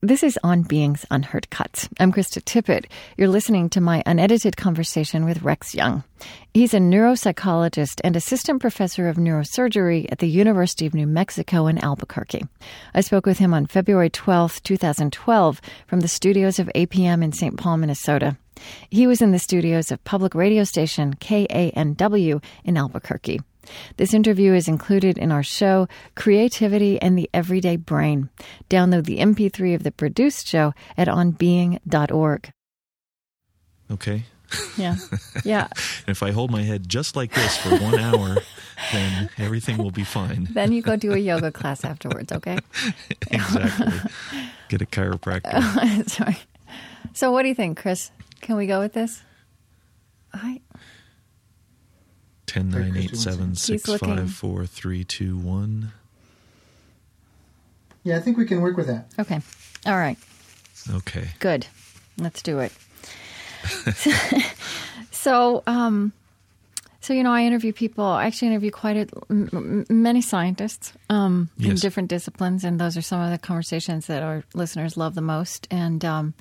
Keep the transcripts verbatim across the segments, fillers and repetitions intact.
This is On Being's Unheard Cuts. I'm Krista Tippett. You're listening to my unedited conversation with Rex Jung. He's a neuropsychologist and assistant professor of neurosurgery at the University of New Mexico in Albuquerque. I spoke with him on February twelfth, twenty twelve, from the studios of A P M in Saint Paul, Minnesota. He was in the studios of public radio station K A N W in Albuquerque. This interview is included in our show, Creativity and the Everyday Brain. Download the M P three of the produced show at on being dot org. Okay. Yeah. Yeah. If I hold my head just like this for one hour, then everything will be fine. Then you go do a yoga class afterwards, okay? Exactly. Get a chiropractor. Sorry. So what do you think, Chris? Can we go with this? I... ten, nine, eight, seven, six, five, four, three, two, one. Yeah, I think we can work with that. Okay. All right. Okay. Good. Let's do it. so, um, so you know, I interview people. I actually interview quite a, m- many scientists um, yes. in different disciplines, and those are some of the conversations that our listeners love the most. And um,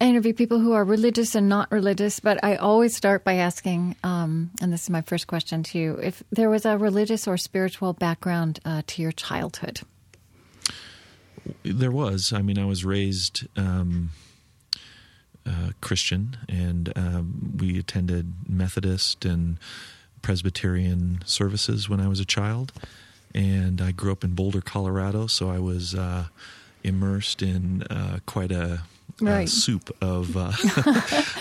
I interview people who are religious and not religious, but I always start by asking, um, and this is my first question to you, if there was a religious or spiritual background uh, to your childhood. There was. I mean, I was raised um, uh, Christian, and um, we attended Methodist and Presbyterian services when I was a child. And I grew up in Boulder, Colorado, so I was uh, immersed in uh, quite a... Right. Uh, soup of uh,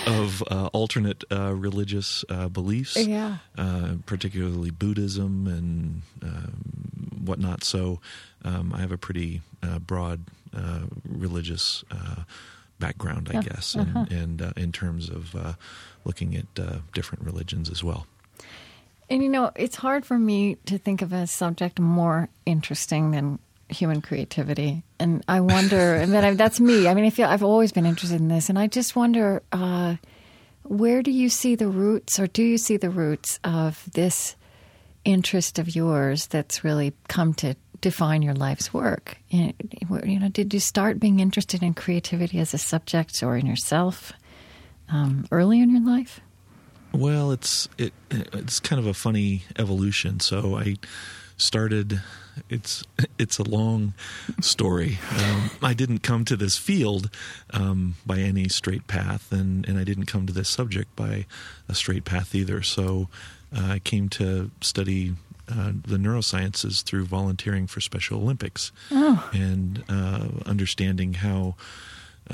of uh, alternate uh, religious uh, beliefs, yeah. uh, particularly Buddhism and uh, whatnot. So um, I have a pretty uh, broad uh, religious uh, background, I yeah. guess, and, uh-huh. and uh, in terms of uh, looking at uh, different religions as well. And, you know, it's hard for me to think of a subject more interesting than human creativity. And I wonder, and that I, that's me. I mean, I feel I've always been interested in this. And I just wonder, uh, where do you see the roots, or do you see the roots of this interest of yours that's really come to define your life's work? You know, did you start being interested in creativity as a subject or in yourself um, early in your life? Well, it's it, it's kind of a funny evolution. So I started... It's it's a long story. Um, I didn't come to this field um, by any straight path, and, and I didn't come to this subject by a straight path either. So uh, I came to study uh, the neurosciences through volunteering for Special Olympics oh. and uh, understanding how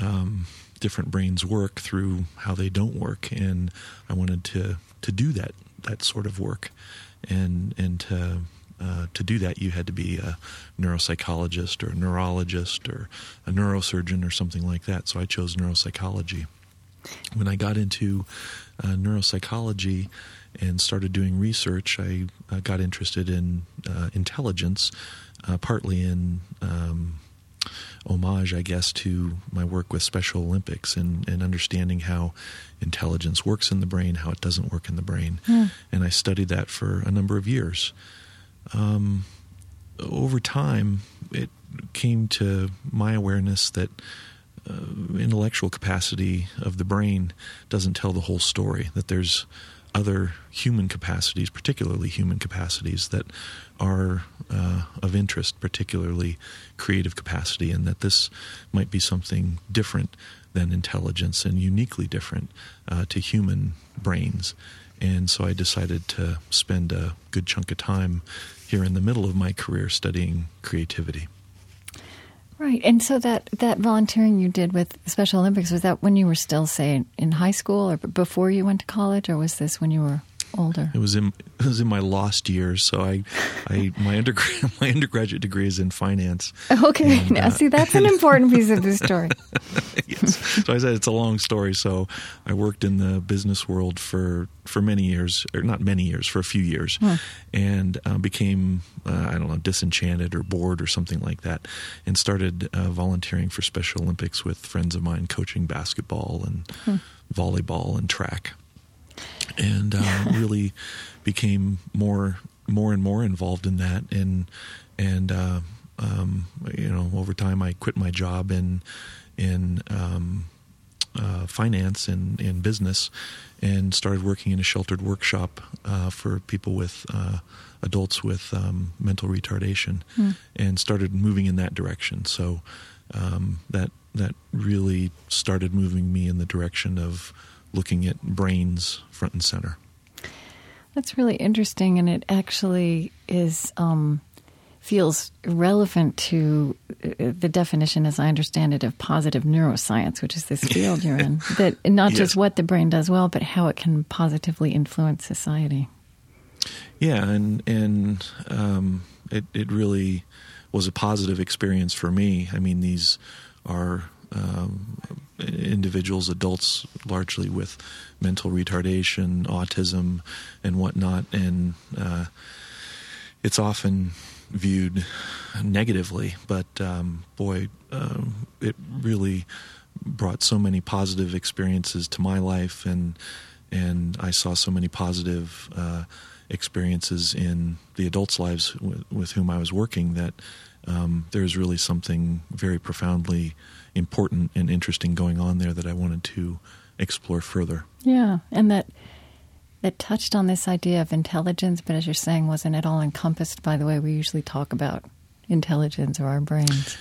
um, different brains work through how they don't work. And I wanted to, to do that that sort of work and and to... Uh, to do that, you had to be a neuropsychologist or a neurologist or a neurosurgeon or something like that. So I chose neuropsychology. When I got into uh, neuropsychology and started doing research, I uh, got interested in uh, intelligence, uh, partly in um, homage, I guess, to my work with Special Olympics and, and understanding how intelligence works in the brain, how it doesn't work in the brain. Mm. And I studied that for a number of years. Um, over time, it came to my awareness that uh, intellectual capacity of the brain doesn't tell the whole story, that there's other human capacities, particularly human capacities, that are uh, of interest, particularly creative capacity, and that this might be something different than intelligence and uniquely different uh, to human brains. And so I decided to spend a good chunk of time here in the middle of my career studying creativity. Right. And so that, that volunteering you did with Special Olympics, was that when you were still, say, in high school or before you went to college, or was this when you were older? It was in it was in my lost years. So I, I my undergrad my undergraduate degree is in finance. Okay. And, now, uh, see, that's an important piece of this story. Yes. So I said it's a long story. So I worked in the business world for. for many years, or not many years, for a few years, hmm. and uh, became, uh, I don't know, disenchanted or bored or something like that, and started uh, volunteering for Special Olympics with friends of mine, coaching basketball and hmm. volleyball and track, and uh, really became more more and more involved in that, and, and uh, um, you know, over time I quit my job in in um, uh, finance and in business, and started working in a sheltered workshop uh, for people with uh, adults with um, mental retardation, mm. and started moving in that direction. So um, that that really started moving me in the direction of looking at brains front and center. That's really interesting, and it actually is um, feels relevant to the definition, as I understand it, of positive neuroscience, which is this field you're in. That not yes. just what the brain does well, but how it can positively influence society. Yeah, and and um, it it really was a positive experience for me. I mean, these are um, individuals, adults, largely with mental retardation, autism, and whatnot, and uh, it's often viewed negatively. But um, boy, um, it really brought so many positive experiences to my life, and and I saw so many positive uh, experiences in the adults' lives w- with whom I was working that um, there is really something very profoundly important and interesting going on there that I wanted to explore further. Yeah, and that that touched on this idea of intelligence, but as you're saying, wasn't at all encompassed by the way we usually talk about intelligence or our brains.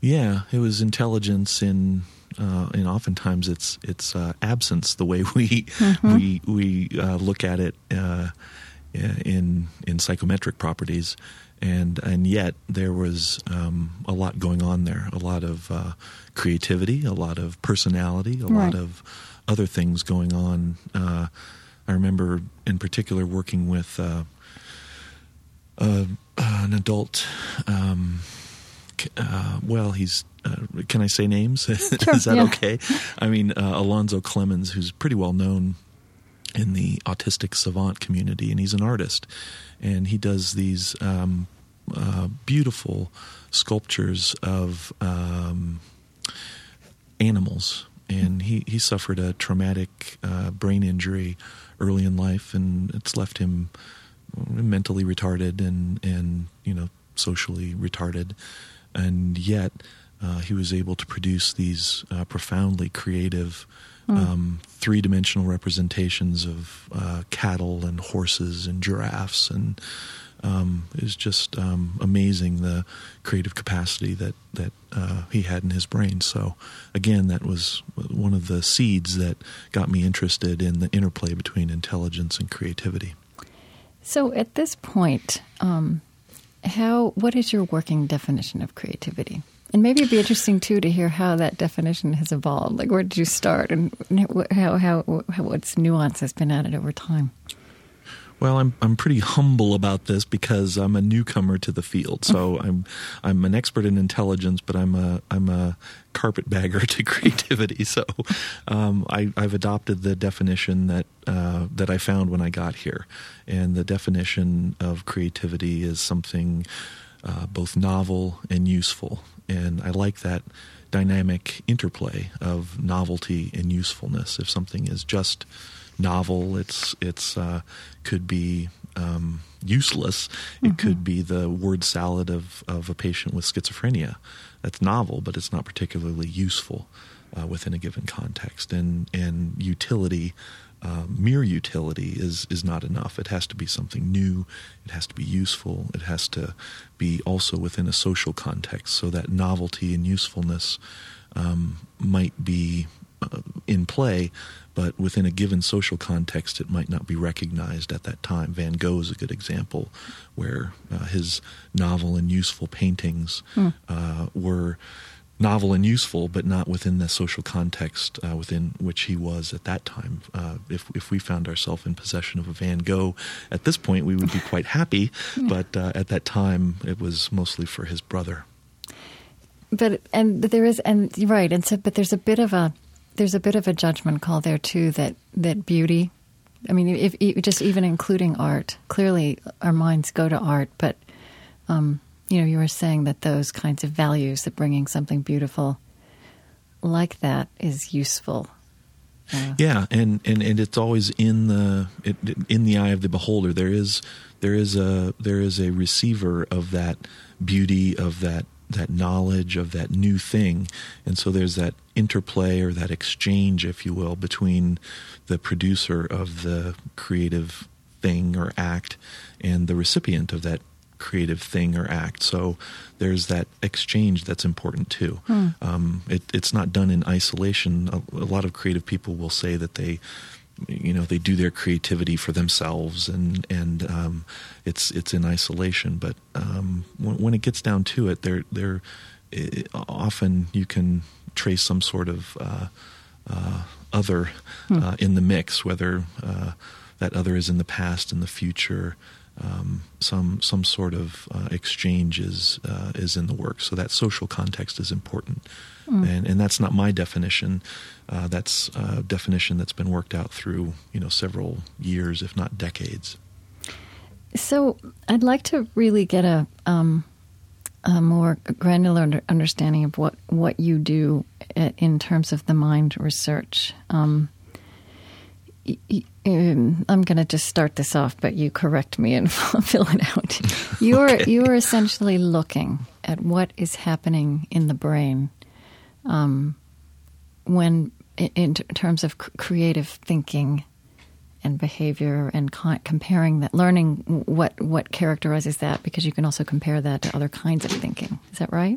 Yeah, it was intelligence in, uh, and oftentimes it's it's uh, absence, the way we mm-hmm. we we uh, look at it uh, in in psychometric properties, and and yet there was um, a lot going on there, a lot of uh, creativity, a lot of personality, a right. lot of other things going on. Uh, I remember in particular working with uh, uh, an adult. Um, uh, well, he's. Uh, can I say names? Sure, Is that yeah. okay? I mean, uh, Alonzo Clemens, who's pretty well known in the autistic savant community, and he's an artist, and he does these um, uh, beautiful sculptures of um, animals. And he, he suffered a traumatic uh, brain injury early in life, and it's left him mentally retarded and, and you know, socially retarded. And yet uh, he was able to produce these uh, profoundly creative um, mm. three-dimensional representations of uh, cattle and horses and giraffes. And um, it was just um, amazing, the creative capacity that, that uh, he had in his brain. So again, that was one of the seeds that got me interested in the interplay between intelligence and creativity. So at this point, um, how what is your working definition of creativity? And maybe it'd be interesting, too, to hear how that definition has evolved. Like, where did you start, and how, how, how what's nuance has been added over time? Well, I'm I'm pretty humble about this because I'm a newcomer to the field. So I'm I'm an expert in intelligence, but I'm a I'm a carpetbagger to creativity. So um, I, I've adopted the definition that uh, that I found when I got here, and the definition of creativity is something uh, both novel and useful, and I like that dynamic interplay of novelty and usefulness. If something is just novel, it's it's uh, could be um, useless. It mm-hmm. could be the word salad of, of a patient with schizophrenia. That's novel, but it's not particularly useful uh, within a given context. And and utility, uh, mere utility, is is not enough. It has to be something new. It has to be useful. It has to be also within a social context, so that novelty and usefulness um, might be uh, in play. But within a given social context, it might not be recognized at that time. Van Gogh is a good example, where uh, his novel and useful paintings mm. uh, were novel and useful, but not within the social context uh, within which he was at that time. Uh, if if we found ourselves in possession of a Van Gogh at this point, we would be quite happy. yeah. But uh, at that time, it was mostly for his brother. But and there is and right and so but there's a bit of a. There's a bit of a judgment call there, too, that, that beauty, I mean, if, if just even including art, clearly our minds go to art, but, um, you know, you were saying that those kinds of values, that bringing something beautiful like that is useful. Yeah. Yeah, and, and, and it's always in the it, in the eye of the beholder. There is there is a there is a receiver of that beauty, of that that knowledge, of that new thing, and so there's that interplay or that exchange, if you will, between the producer of the creative thing or act and the recipient of that creative thing or act. So there's that exchange that's important too. Hmm. Um, it, it's not done in isolation. A, a lot of creative people will say that they, you know, they do their creativity for themselves, and and um, it's it's in isolation. But um, when, when it gets down to it, there there often you can trace some sort of uh, uh, other hmm. uh, in the mix, whether uh, that other is in the past, in the future. Um, some some sort of uh, exchange is, uh, is in the work. So that social context is important. Mm. And, and that's not my definition. Uh, that's a definition that's been worked out through, you know, several years, if not decades. So I'd like to really get a, um, a more granular understanding of what, what you do in terms of the mind research. Um, y- y- Um, I'm going to just start this off, but you correct me and fill it out. You're okay. You're essentially looking at what is happening in the brain um, when, in, in terms of c- creative thinking and behavior, and con- comparing that, learning what what characterizes that, because you can also compare that to other kinds of thinking. Is that right?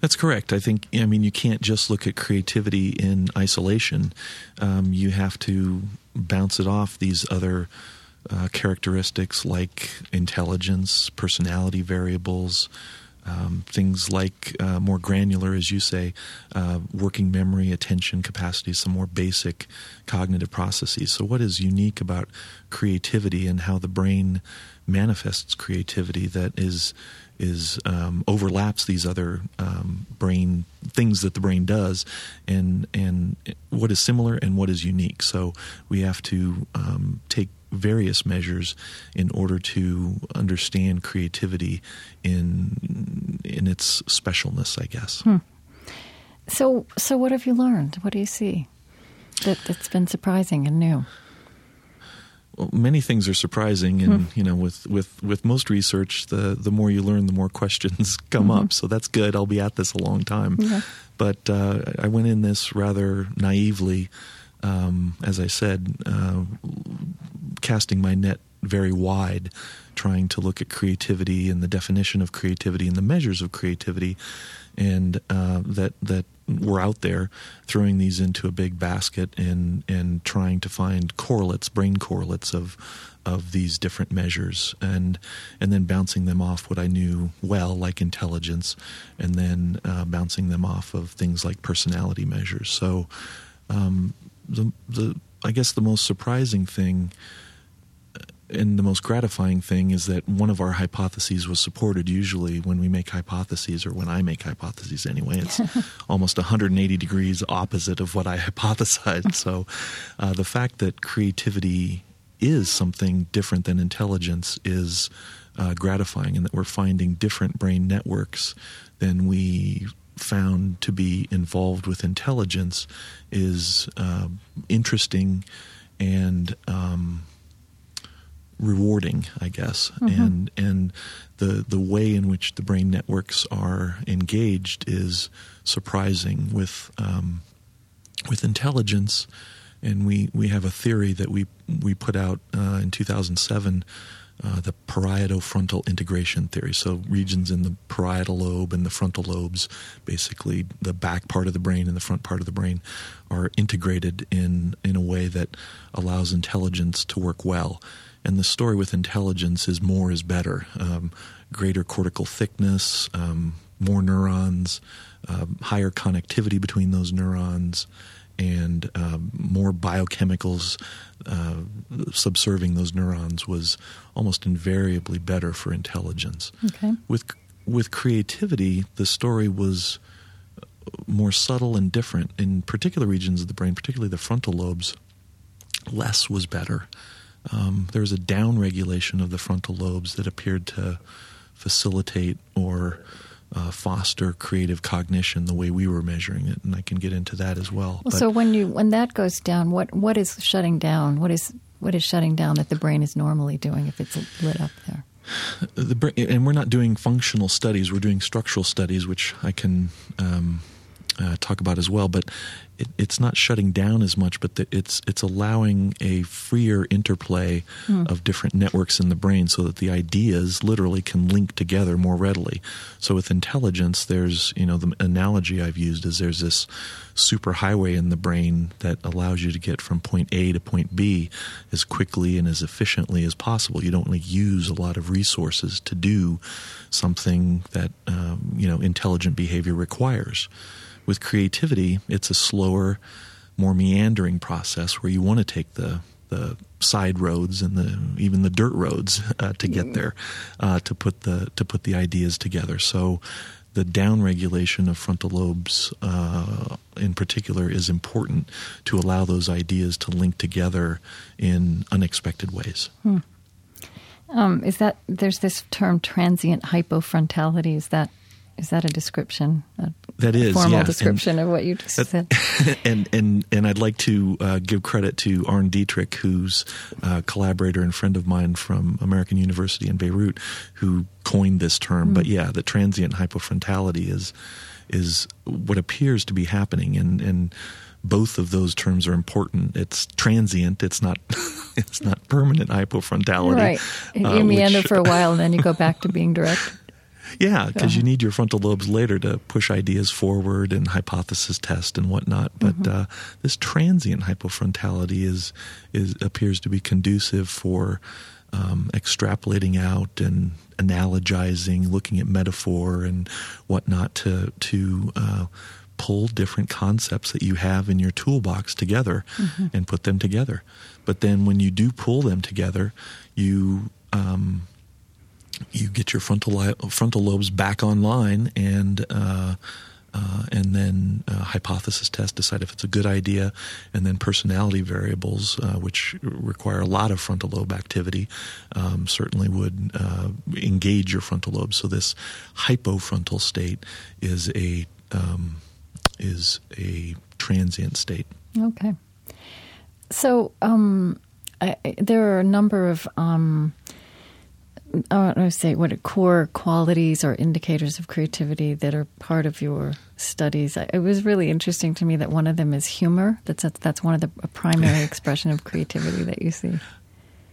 That's correct. I think, I mean, you can't just look at creativity in isolation. Um, you have to bounce it off these other uh, characteristics like intelligence, personality variables, um, things like uh, more granular, as you say, uh, working memory, attention capacity, some more basic cognitive processes. So what is unique about creativity and how the brain manifests creativity that is is um, overlaps these other um, brain things that the brain does, and and what is similar and what is unique. So we have to um, take various measures in order to understand creativity in in its specialness, I guess. Hmm. So so what have you learned? What do you see that that's been surprising and new? Well, many things are surprising, and mm-hmm. you know, with, with, with most research, the, the more you learn, the more questions come mm-hmm. up. So that's good. I'll be at this a long time. Yeah. But uh, I went in this rather naively, um, as I said, uh, casting my net very wide, trying to look at creativity and the definition of creativity and the measures of creativity, and uh, that that were out there, throwing these into a big basket and and trying to find correlates, brain correlates of of these different measures, and and then bouncing them off what I knew well, like intelligence, and then uh, bouncing them off of things like personality measures. So, um, the the I guess the most surprising thing. And the most gratifying thing is that one of our hypotheses was supported. Usually when we make hypotheses, or when I make hypotheses anyway, it's almost one hundred eighty degrees opposite of what I hypothesized. So uh, the fact that creativity is something different than intelligence is uh, gratifying, and that we're finding different brain networks than we found to be involved with intelligence is uh, interesting and um rewarding, I guess, mm-hmm. and and the the way in which the brain networks are engaged is surprising. With um, with intelligence, and we, we have a theory that we we put out uh, in two thousand seven, uh, the parieto frontal integration theory. So regions in the parietal lobe and the frontal lobes, basically the back part of the brain and the front part of the brain, are integrated in in a way that allows intelligence to work well. And the story with intelligence is more is better. Um, greater cortical thickness, um, more neurons, um, higher connectivity between those neurons, and um, more biochemicals uh, subserving those neurons was almost invariably better for intelligence. Okay. With with creativity, the story was more subtle and different. In particular regions of the brain, particularly the frontal lobes, less was better. Um, there was a down regulation of the frontal lobes that appeared to facilitate or uh, foster creative cognition the way we were measuring it, and I can get into that as well. Well, but, so when you when that goes down, what what is shutting down? What is what is shutting down that the brain is normally doing if it's lit up there? The brain, and we're not doing functional studies; we're doing structural studies, which I can um, uh, talk about as well. But it, it's not shutting down as much, but the, it's it's allowing a freer interplay mm. of different networks in the brain, so that the ideas literally can link together more readily. So with intelligence, there's you know the analogy I've used is there's this superhighway in the brain that allows you to get from point A to point B as quickly and as efficiently as possible. You don't really use a lot of resources to do something that um, you know intelligent behavior requires. With creativity, it's a slower, more meandering process where you want to take the the side roads and the even the dirt roads uh, to get there uh, to put the to put the ideas together. So. The downregulation of frontal lobes uh, in particular is important to allow those ideas to link together in unexpected ways. Hmm. Um, is that there's this term transient hypofrontality? Is that is that a description? A that is formal yeah. description and, of what you just uh, said. And and and I'd like to uh, give credit to Arne Dietrich, who's a collaborator and friend of mine from American University in Beirut, who coined this term. Mm. But yeah, the transient hypofrontality is is what appears to be happening, and and both of those terms are important. It's transient. It's not. It's not permanent hypofrontality. Right. You uh, meander which, for a while, and then you go back to being directed. Yeah, because you need your frontal lobes later to push ideas forward and hypothesis test and whatnot. But mm-hmm. uh, this transient hypofrontality is is appears to be conducive for um, extrapolating out and analogizing, looking at metaphor and whatnot to to uh, pull different concepts that you have in your toolbox together mm-hmm. and put them together. But then when you do pull them together, you um, you get your frontal li- frontal lobes back online, and uh, uh, and then uh, hypothesis test, decide if it's a good idea, and then personality variables, uh, which require a lot of frontal lobe activity, um, certainly would uh, engage your frontal lobes. So this hypofrontal state is a um, is a transient state. Okay. So um, I, there are a number of. Um I would say what are core qualities or indicators of creativity that are part of your studies. It was really interesting to me that one of them is humor. That's that's one of the a primary expression of creativity that you see.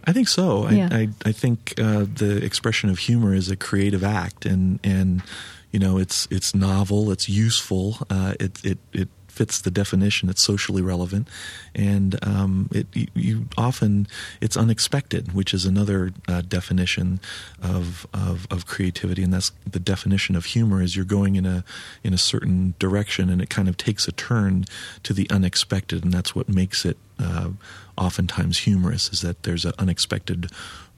I think so. Yeah. I, I I think uh, the expression of humor is a creative act, and and you know it's it's novel, it's useful, uh, it it it fits the definition. It's socially relevant, and um, it you, you often it's unexpected, which is another uh, definition of, of of creativity. And that's the definition of humor: is you're going in a in a certain direction, and it kind of takes a turn to the unexpected, and that's what makes it uh, oftentimes humorous. Is that there's an unexpected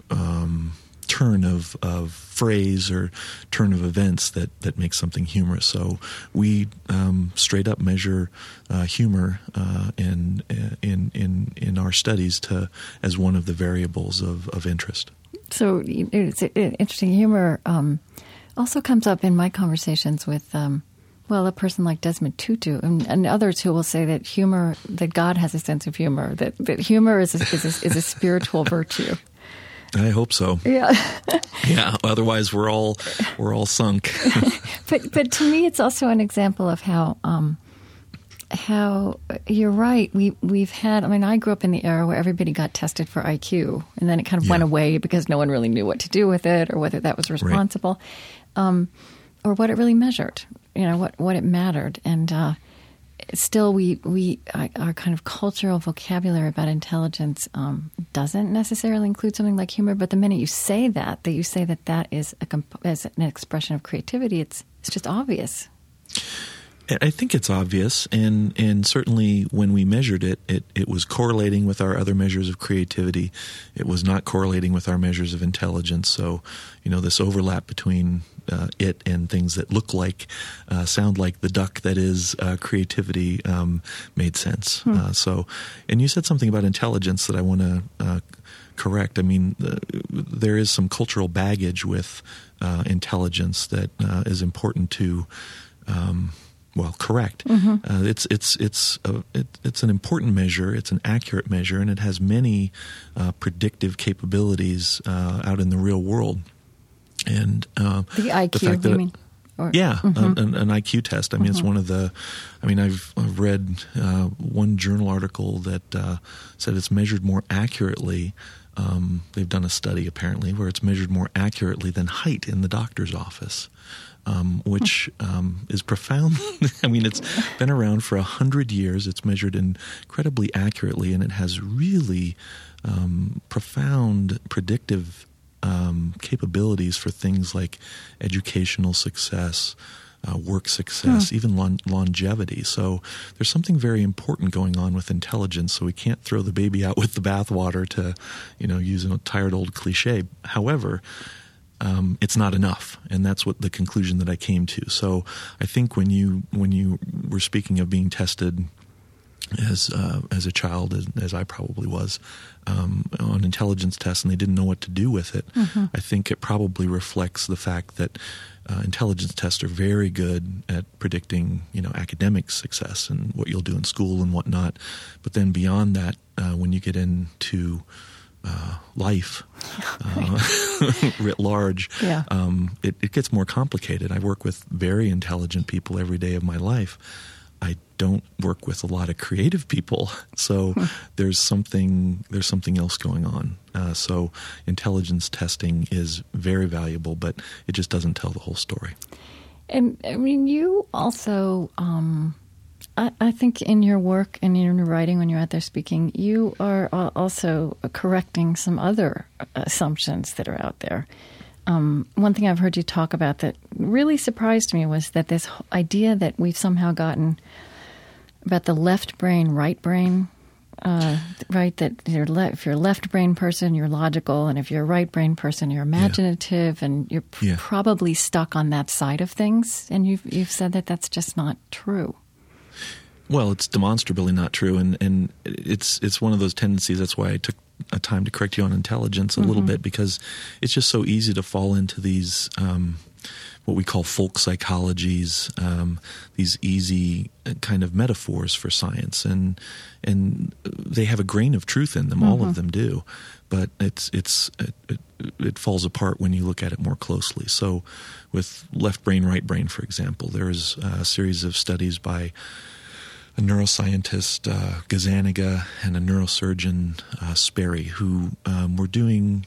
um, turn of of phrase or turn of events that, that makes something humorous. So we um, straight up measure uh, humor uh, in in in in our studies to as one of the variables of, of interest. So it's interesting. Humor um, also comes up in my conversations with um, well, a person like Desmond Tutu and, and others who will say that humor, that God has a sense of humor, that that humor is a, is a, is a spiritual virtue. I hope so. Yeah. yeah. Otherwise, we're all we're all sunk. but but to me, it's also an example of how um, how you're right. We we've had. I mean, I grew up in the era where everybody got tested for I Q, and then it kind of yeah. went away because no one really knew what to do with it or whether that was responsible, right. um, or what it really measured. You know what what it mattered, and uh, still we we our kind of cultural vocabulary about intelligence. Um, doesn't necessarily include something like humor, but the minute you say that, that you say that that is a comp- as an expression of creativity, it's it's just obvious. I think it's obvious, and and certainly when we measured it, it, it was correlating with our other measures of creativity. It was not correlating with our measures of intelligence. So, you know, this overlap between uh, it and things that look like, uh, sound like the duck that is uh, creativity um, made sense. Hmm. Uh, so, and you said something about intelligence that I want to uh, correct. I mean, uh, there is some cultural baggage with uh, intelligence that uh, is important to... Um, Well, correct. Mm-hmm. Uh, it's it's it's a, it, it's an important measure. It's an accurate measure, and it has many uh, predictive capabilities uh, out in the real world. And uh, the I Q, the fact that you it, mean? Or, yeah, mm-hmm. an, an I Q test. I mean, mm-hmm. it's one of the. I mean, I've I've read uh, one journal article that uh, said it's measured more accurately. Um, they've done a study apparently where it's measured more accurately than height in the doctor's office. Um, which um, is profound. I mean, it's been around for a hundred years. It's measured incredibly accurately, and it has really um, profound predictive um, capabilities for things like educational success, uh, work success, hmm. even lon- longevity. So there's something very important going on with intelligence. So we can't throw the baby out with the bathwater, to, you know, use a tired old cliche. However, Um, it's not enough, and that's what the conclusion that I came to. So I think when you when you were speaking of being tested as uh, as a child, as, as I probably was, um, on intelligence tests, and they didn't know what to do with it, mm-hmm. I think it probably reflects the fact that uh, intelligence tests are very good at predicting, you know, academic success and what you'll do in school and whatnot. But then beyond that, uh, when you get into Uh, life uh, writ large, yeah. um, it, it gets more complicated. I work with very intelligent people every day of my life. I don't work with a lot of creative people, so hmm. there's something there's something else going on. Uh, so intelligence testing is very valuable, but it just doesn't tell the whole story. And I mean, you also, um, I, I think in your work and in your writing, when you're out there speaking, you are uh, also correcting some other assumptions that are out there. Um, one thing I've heard you talk about that really surprised me was that this idea that we've somehow gotten about the left brain, right brain, uh, right? That you're le- if you're a left brain person, you're logical, and if you're a right brain person, you're imaginative, yeah. and you're pr- yeah. probably stuck on that side of things. And you've you've said that that's just not true. Well, it's demonstrably not true, and, and it's it's one of those tendencies. That's why I took a time to correct you on intelligence a mm-hmm. little bit, because it's just so easy to fall into these um, what we call folk psychologies, um, these easy kind of metaphors for science, and and they have a grain of truth in them. Mm-hmm. All of them do, but it's it's it, it, it falls apart when you look at it more closely. So, with left brain, right brain, for example, there is a series of studies by a neuroscientist, uh, Gazzaniga, and a neurosurgeon, uh, Sperry, who um, were doing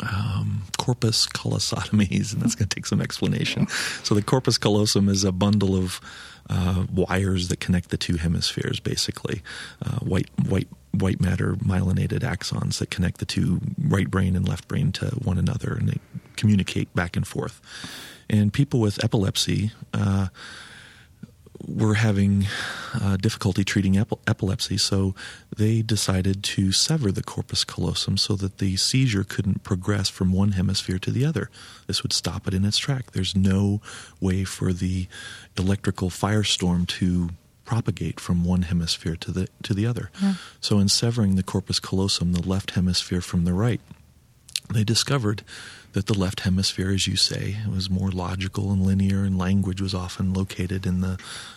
um, corpus callosotomies, and that's going to take some explanation. So the corpus callosum is a bundle of uh, wires that connect the two hemispheres, basically, uh, white white. white matter myelinated axons that connect the two right brain and left brain to one another, and they communicate back and forth. And people with epilepsy uh, were having uh, difficulty treating ep- epilepsy, so they decided to sever the corpus callosum so that the seizure couldn't progress from one hemisphere to the other. This would stop it in its track. There's no way for the electrical firestorm to propagate from one hemisphere to the to the other. Yeah. So in severing the corpus callosum, the left hemisphere from the right, they discovered that the left hemisphere, as you say, was more logical and linear, and language was often located in the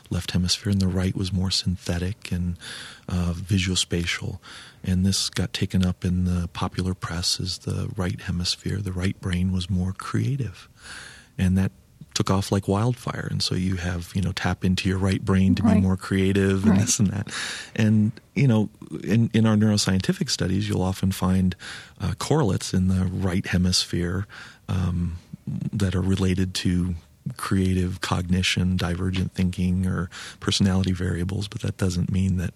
left hemisphere, and the right was more synthetic and uh, visuospatial. And this got taken up in the popular press as the right hemisphere. The right brain was more creative. And that took off like wildfire, and so you have, you know, tap into your right brain to right. be more creative, and right. this and that. And, you know, in, in our neuroscientific studies, you'll often find uh, correlates in the right hemisphere um, that are related to creative cognition, divergent thinking, or personality variables, but that doesn't mean that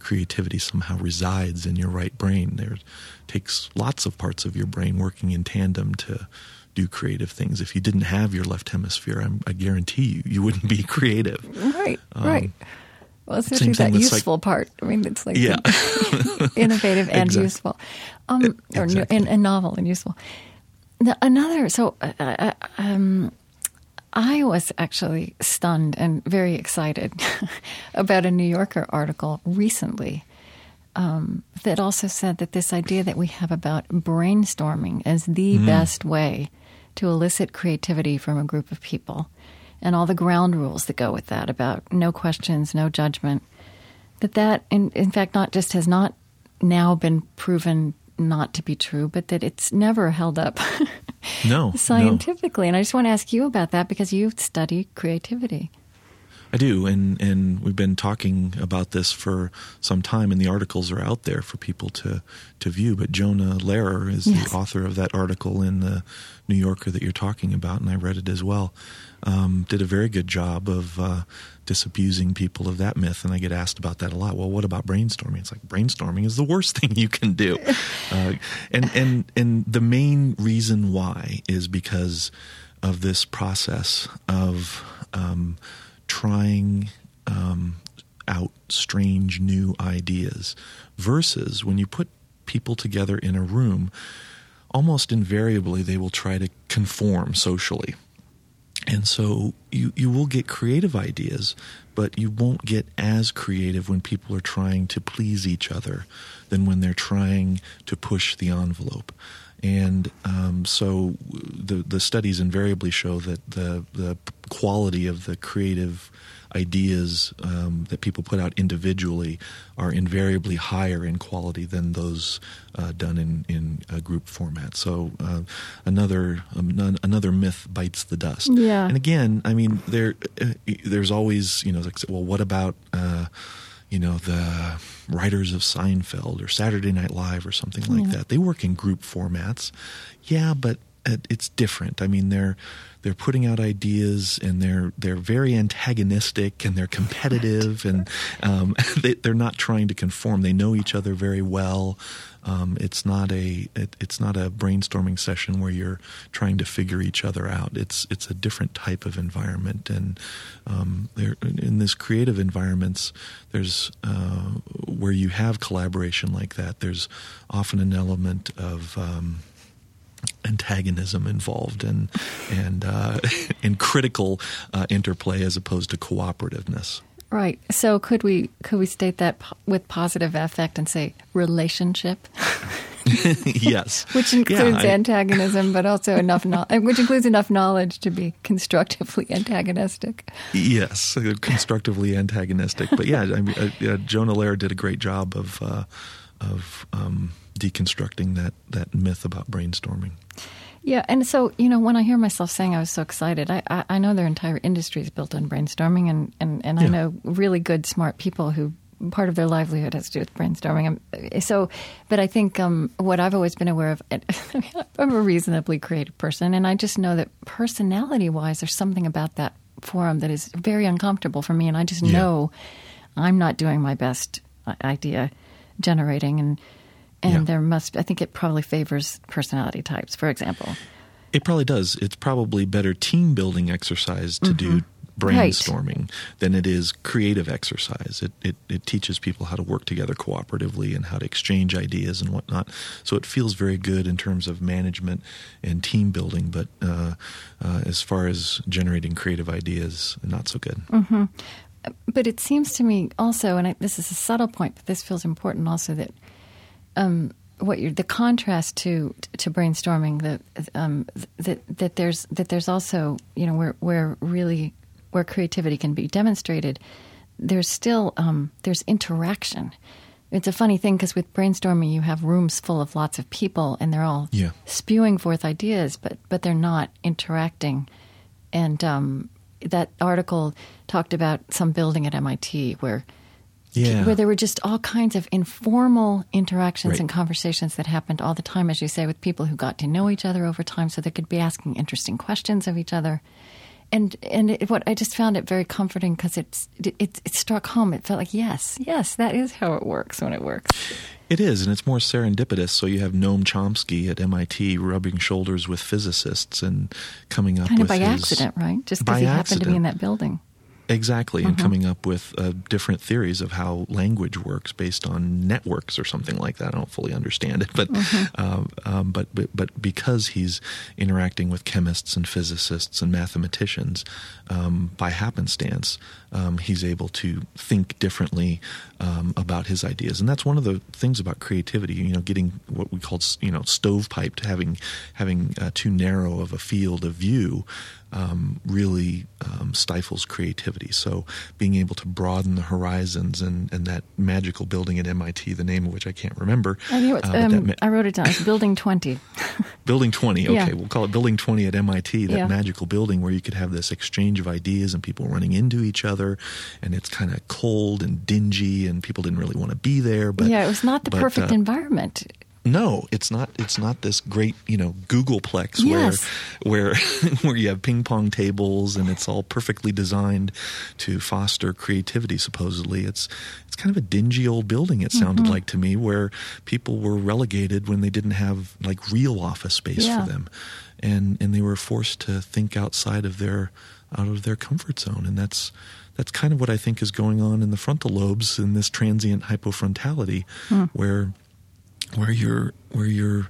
creativity somehow resides in your right brain. There takes lots of parts of your brain working in tandem to do creative things. If you didn't have your left hemisphere, I'm, I guarantee you, you wouldn't be creative. Right, um, right. Well, it's actually that useful like, part. I mean, it's like yeah. innovative and exactly. useful, um, it, or exactly. and, and novel and useful. Now, another, so uh, um, I was actually stunned and very excited about a New Yorker article recently um, that also said that this idea that we have about brainstorming as the mm-hmm. best way to elicit creativity from a group of people, and all the ground rules that go with that about no questions, no judgment, that that, in, in fact, not just has not now been proven not to be true, but that it's never held up no, scientifically. No. And I just want to ask you about that because you study creativity. I do, and, and we've been talking about this for some time, and the articles are out there for people to, to view. But Jonah Lehrer is yes. the author of that article in the New Yorker that you're talking about, and I read it as well. Um, did a very good job of uh, disabusing people of that myth, and I get asked about that a lot. Well, what about brainstorming? It's like brainstorming is the worst thing you can do, uh, and and and the main reason why is because of this process of um, trying um, out strange new ideas. Versus when you put people together in a room, almost invariably they will try to conform socially. And so you, you will get creative ideas, but you won't get as creative when people are trying to please each other than when they're trying to push the envelope. And um, so the the studies invariably show that the the quality of the creative ideas um, that people put out individually are invariably higher in quality than those uh, done in, in a group format. So uh, another um, another myth bites the dust. Yeah. And again, I mean, there uh, there's always, you know, like, well, what about uh, you know, the writers of Seinfeld or Saturday Night Live or something like yeah. that? They work in group formats. Yeah, but it's different. I mean, they're they're putting out ideas, and they're they're very antagonistic, and they're competitive, and um, they, they're not trying to conform. They know each other very well. Um, it's not a it, it's not a brainstorming session where you're trying to figure each other out. It's it's a different type of environment, and um, in this creative environments, there's uh, where you have collaboration like that. There's often an element of um, antagonism involved and and uh, and critical uh, interplay as opposed to cooperativeness. Right. So could we could we state that po- with positive affect and say relationship? Yes. Which includes yeah, I, antagonism, but also enough no- which includes enough knowledge to be constructively antagonistic. Yes, constructively antagonistic. But yeah, I mean, uh, uh, Jonah Lehrer did a great job of uh, of. Um, deconstructing that, that myth about brainstorming. Yeah, and so, you know, when I hear myself saying I was so excited, I, I, I know their entire industry is built on brainstorming, and, and, and yeah. I know really good, smart people who part of their livelihood has to do with brainstorming. So, but I think um, what I've always been aware of, I'm a reasonably creative person, and I just know that personality-wise there's something about that forum that is very uncomfortable for me, and I just yeah. know I'm not doing my best idea generating, and And yeah. there must, I think it probably favors personality types, for example. It probably does. It's probably better team building exercise to mm-hmm. do brainstorming right. than it is creative exercise. It, it it teaches people how to work together cooperatively and how to exchange ideas and whatnot. So it feels very good in terms of management and team building, but uh, uh, as far as generating creative ideas, not so good. Mm-hmm. But it seems to me also, and I, this is a subtle point, but this feels important also, that Um, what you're, the contrast to to brainstorming, the um, that that there's that there's also, you know, where where really where creativity can be demonstrated, there's still um, there's interaction. It's a funny thing because with brainstorming you have rooms full of lots of people and they're all yeah. spewing forth ideas, but but they're not interacting. And um, that article talked about some building at M I T where. Yeah. Where there were just all kinds of informal interactions right. and conversations that happened all the time, as you say, with people who got to know each other over time, so they could be asking interesting questions of each other. And and it, what I just found it very comforting because it's it, it, it struck home. It felt like, yes, yes, that is how it works when it works. It is, and it's more serendipitous. So you have Noam Chomsky at M I T rubbing shoulders with physicists and coming up kind with Kind of by his, accident, right? Just because he accident. happened to be in that building. Exactly, uh-huh. and coming up with uh, different theories of how language works based on networks or something like that. I don't fully understand it, but uh-huh. um, um, but, but but because he's interacting with chemists and physicists and mathematicians, um, by happenstance, um, he's able to think differently um, about his ideas. And that's one of the things about creativity. You know, getting what we call you know stovepiped, having having uh, too narrow of a field of view. Um, really um, stifles creativity. So being able to broaden the horizons and, and that magical building at M I T, the name of which I can't remember. I, knew it, uh, um, ma- I wrote it down. It's Building twenty. Building twenty. Okay, yeah. We'll call it Building twenty at M I T, that yeah. magical building where you could have this exchange of ideas and people running into each other. And it's kind of cold and dingy and people didn't really want to be there. But yeah, it was not the but, perfect uh, environment. No, it's not. It's not this great, you know, Googleplex yes. where, where, where you have ping pong tables and it's all perfectly designed to foster creativity. Supposedly, it's it's kind of a dingy old building. It sounded mm-hmm. like to me where people were relegated when they didn't have like real office space yeah. for them, and and they were forced to think outside of their out of their comfort zone, and that's. That's kind of what I think is going on in the frontal lobes in this transient hypofrontality, mm. where. Where you're where you're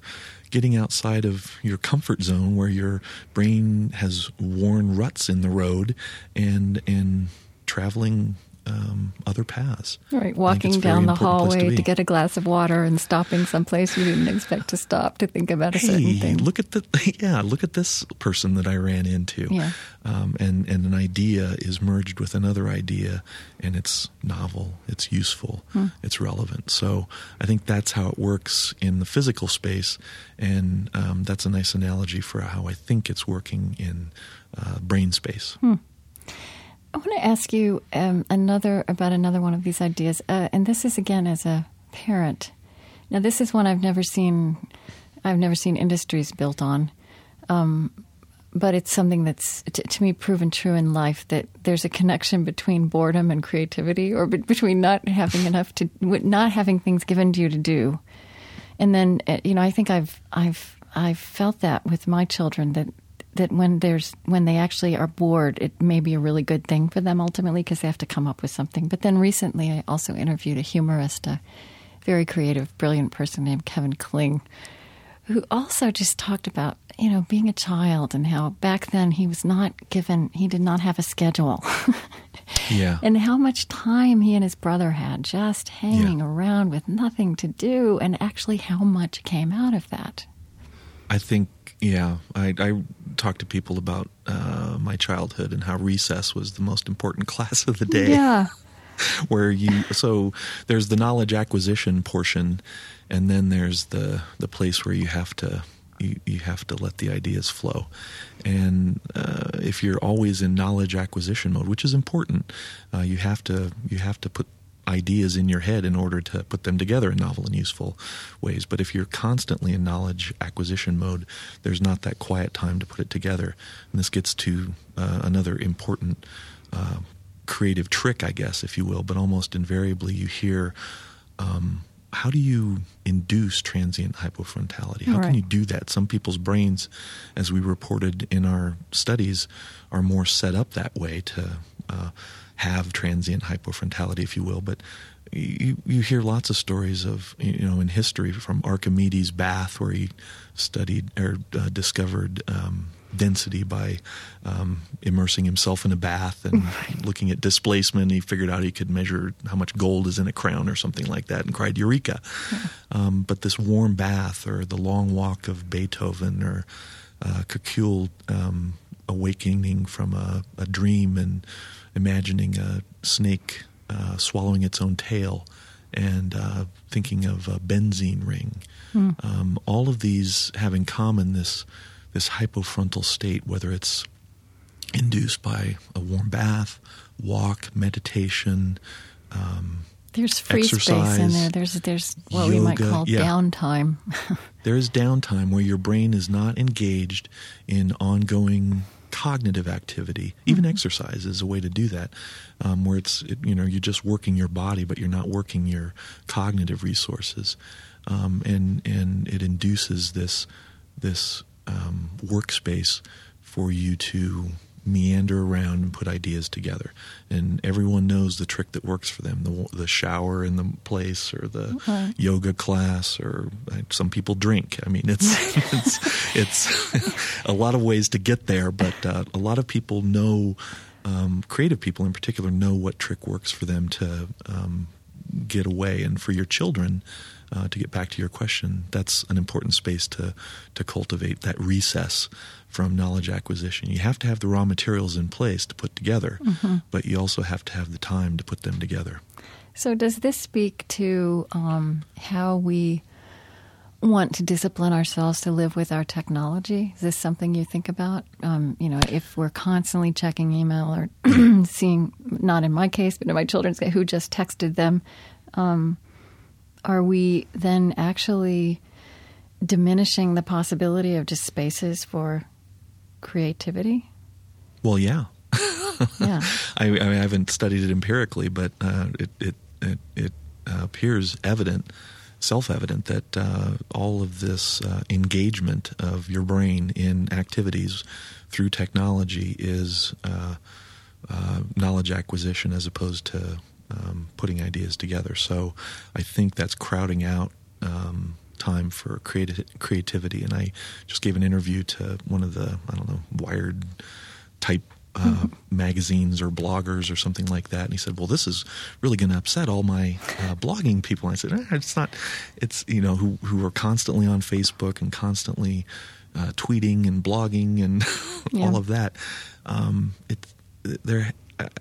getting outside of your comfort zone, where your brain has worn ruts in the road, and and traveling um, other paths. Right, walking down the hallway to, to get a glass of water and stopping someplace you didn't expect to stop to think about a hey, certain thing. Look at the yeah, look at this person that I ran into. Yeah, um, and and an idea is merged with another idea. And it's novel, it's useful, hmm. it's relevant. So I think that's how it works in the physical space, and um, that's a nice analogy for how I think it's working in uh, brain space. Hmm. I want to ask you um, another about another one of these ideas, uh, and this is again as a parent. Now, this is one I've never seen. I've never seen industries built on. Um, But it's something that's, t- to me, proven true in life, that there's a connection between boredom and creativity, or be- between not having enough to, not having things given to you to do. And then, you know, I think I've, I've, I've felt that with my children, that, that when there's, when they actually are bored, it may be a really good thing for them ultimately, because they have to come up with something. But then recently, I also interviewed a humorist, a very creative, brilliant person named Kevin Kling, who also just talked about, you know, being a child and how back then he was not given, he did not have a schedule. yeah. And how much time he and his brother had just hanging yeah. around with nothing to do, and actually how much came out of that. I think, yeah, I, I talk to people about uh, my childhood and how recess was the most important class of the day. Yeah. Where you, so there's the knowledge acquisition portion, and then there's the, the place where you have to you, you have to let the ideas flow. And uh, if you're always in knowledge acquisition mode, which is important, uh, you have to you have to put ideas in your head in order to put them together in novel and useful ways. But if you're constantly in knowledge acquisition mode, there's not that quiet time to put it together. And this gets to uh, another important uh, creative trick, I guess, if you will, but almost invariably you hear, um, how do you induce transient hypofrontality? How right. can you do that? Some people's brains, as we reported in our studies, are more set up that way to uh, have transient hypofrontality, if you will. But you, you hear lots of stories of, you know, in history from Archimedes' bath, where he studied or uh, discovered um, density by um, immersing himself in a bath and looking at displacement. He figured out he could measure how much gold is in a crown or something like that and cried eureka. Yeah. Um, but this warm bath or the long walk of Beethoven or uh, Kekule um, awakening from a, a dream and imagining a snake uh, swallowing its own tail and uh, thinking of a benzene ring. Mm. Um, all of these have in common this This hypofrontal state, whether it's induced by a warm bath, walk, meditation, um, there's free exercise, space in there. There's there's what yoga, we might call yeah. downtime. There is downtime where your brain is not engaged in ongoing cognitive activity, even mm-hmm. exercise is a way to do that, um, where it's, it, you know, you're just working your body, but you're not working your cognitive resources. Um, and, and it induces this, this um, workspace for you to meander around and put ideas together. And everyone knows the trick that works for them, the, the shower in the place or the okay. yoga class, or uh, some people drink. I mean, it's it's, it's a lot of ways to get there, but uh, a lot of people know, um, creative people in particular, know what trick works for them to um, get away. And for your children, Uh, to get back to your question, that's an important space to, to cultivate, that recess from knowledge acquisition. You have to have the raw materials in place to put together, mm-hmm. but you also have to have the time to put them together. So does this speak to um, how we want to discipline ourselves to live with our technology? Is this something you think about? Um, you know, if we're constantly checking email or seeing, not in my case, but in my children's case, who just texted them, um, are we then actually diminishing the possibility of just spaces for creativity? Well, yeah. yeah. I, I, mean, I haven't studied it empirically, but uh, it it it, it uh, appears evident, self-evident, that uh, all of this uh, engagement of your brain in activities through technology is uh, uh, knowledge acquisition as opposed to Um, putting ideas together. So I think that's crowding out um, time for creati- creativity. And I just gave an interview to one of the, I don't know, Wired type uh, mm-hmm. magazines or bloggers or something like that. And he said, well, this is really going to upset all my uh, blogging people. And I said, eh, it's not, it's, you know, who, who are constantly on Facebook and constantly uh, tweeting and blogging and yeah. all of that. Um, it, they're,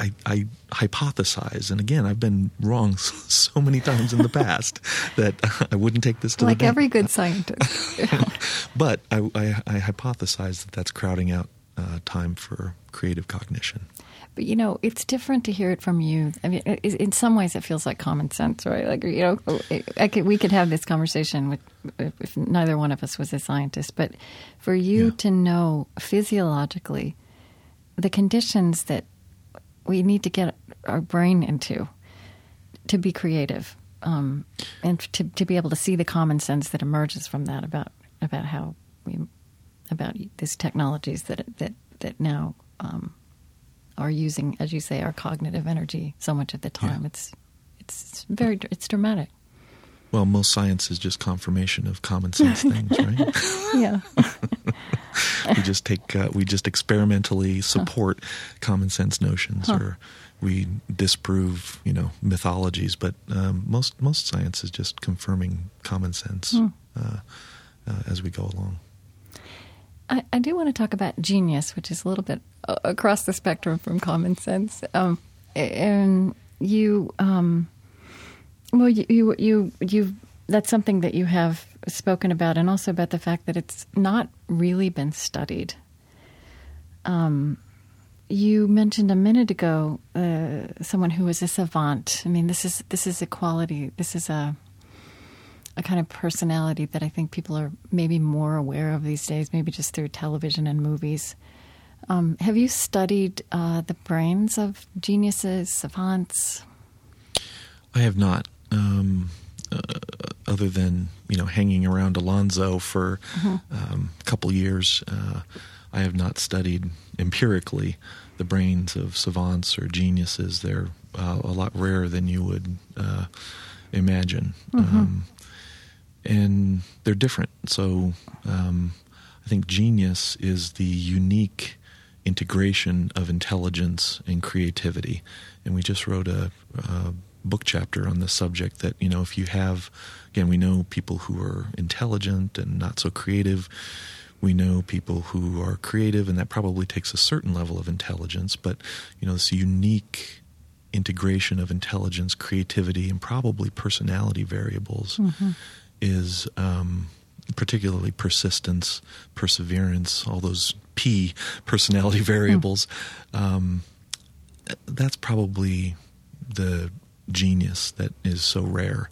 I, I hypothesize, and again, I've been wrong so, so many times in the past that I wouldn't take this to like the bank. Like every good scientist. But I, I, I hypothesize that that's crowding out uh, time for creative cognition. But, you know, it's different to hear it from you. I mean, it, in some ways it feels like common sense, right? Like, you know, I could, we could have this conversation with, if neither one of us was a scientist. But for you yeah. to know physiologically the conditions that we need to get our brain into to be creative um, and to, to be able to see the common sense that emerges from that about about how we, about these technologies that that that now um, are using, as you say, our cognitive energy so much of the time. Yeah. It's it's very it's dramatic. Well, most science is just confirmation of common sense things, right? yeah. We just take, uh, we just experimentally support huh. common sense notions, huh. or we disprove, you know, mythologies. But um, most most science is just confirming common sense hmm. uh, uh, as we go along. I, I do want to talk about genius, which is a little bit across the spectrum from common sense. Um, and you, um, well, you you you you've. That's something that you have spoken about, and also about the fact that it's not really been studied. Um, you mentioned a minute ago uh, someone who was a savant. I mean, this is this is a quality. This is a a kind of personality that I think people are maybe more aware of these days, maybe just through television and movies. Um, have you studied uh, the brains of geniuses, savants? I have not. Um... Uh, other than, you know, hanging around Alonzo for mm-hmm. um, a couple years, uh, I have not studied empirically the brains of savants or geniuses. They're uh, a lot rarer than you would uh, imagine. Mm-hmm. Um, and they're different. So um, I think genius is the unique integration of intelligence and creativity. And we just wrote a... a book chapter on the subject that, you know, if you have, again, we know people who are intelligent and not so creative. We know people who are creative, and that probably takes a certain level of intelligence. But, you know, this unique integration of intelligence, creativity, and probably personality variables mm-hmm. is um, particularly persistence, perseverance, all those P personality variables. Mm-hmm. Um, that's probably the genius that is so rare.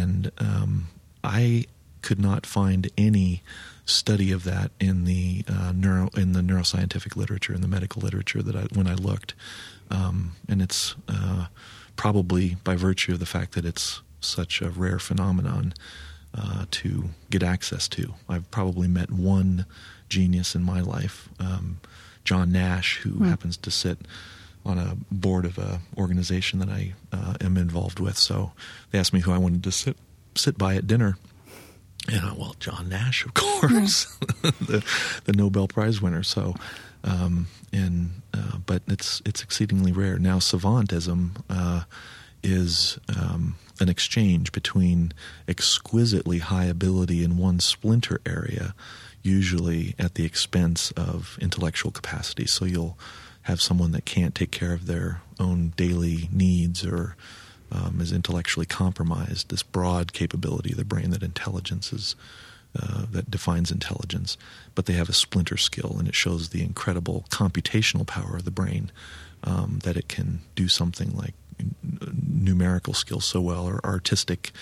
And um, I could not find any study of that in the uh, neuro in the neuroscientific literature, in the medical literature that I, when I looked, um, and it's uh, probably by virtue of the fact that it's such a rare phenomenon uh, to get access to. I've probably met one genius in my life, um, John Nash, who mm. happens to sit on a board of a organization that I uh, am involved with. So they asked me who I wanted to sit sit by at dinner. And I, well, John Nash, of course, yeah. the, the Nobel Prize winner. So, um, and uh, but it's it's exceedingly rare now. Savantism uh, is um, an exchange between exquisitely high ability in one splinter area, usually at the expense of intellectual capacity. So you'll have someone that can't take care of their own daily needs or. Um, is intellectually compromised, this broad capability of the brain that intelligence is, uh, that defines intelligence, but they have a splinter skill, and it shows the incredible computational power of the brain, um, that it can do something like numerical skills so well or artistic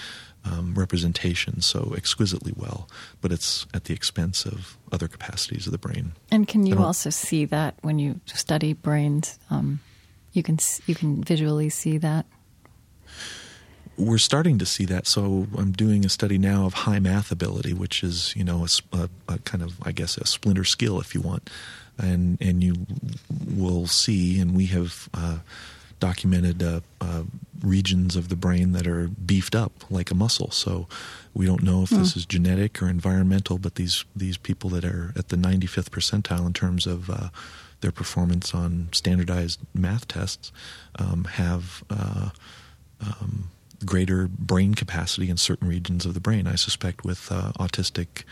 um, representation so exquisitely well, but it's at the expense of other capacities of the brain. And can you also see that when you study brains? Um, you can you can visually see that? We're starting to see that. So I'm doing a study now of high math ability, which is, you know, a, a kind of, I guess, a splinter skill, if you want. And and you will see, and we have uh, documented uh, uh, regions of the brain that are beefed up like a muscle. So we don't know if mm. this is genetic or environmental, but these, these people that are at the ninety-fifth percentile in terms of uh, their performance on standardized math tests um, have... Uh, Um, greater brain capacity in certain regions of the brain. I suspect with uh, autistic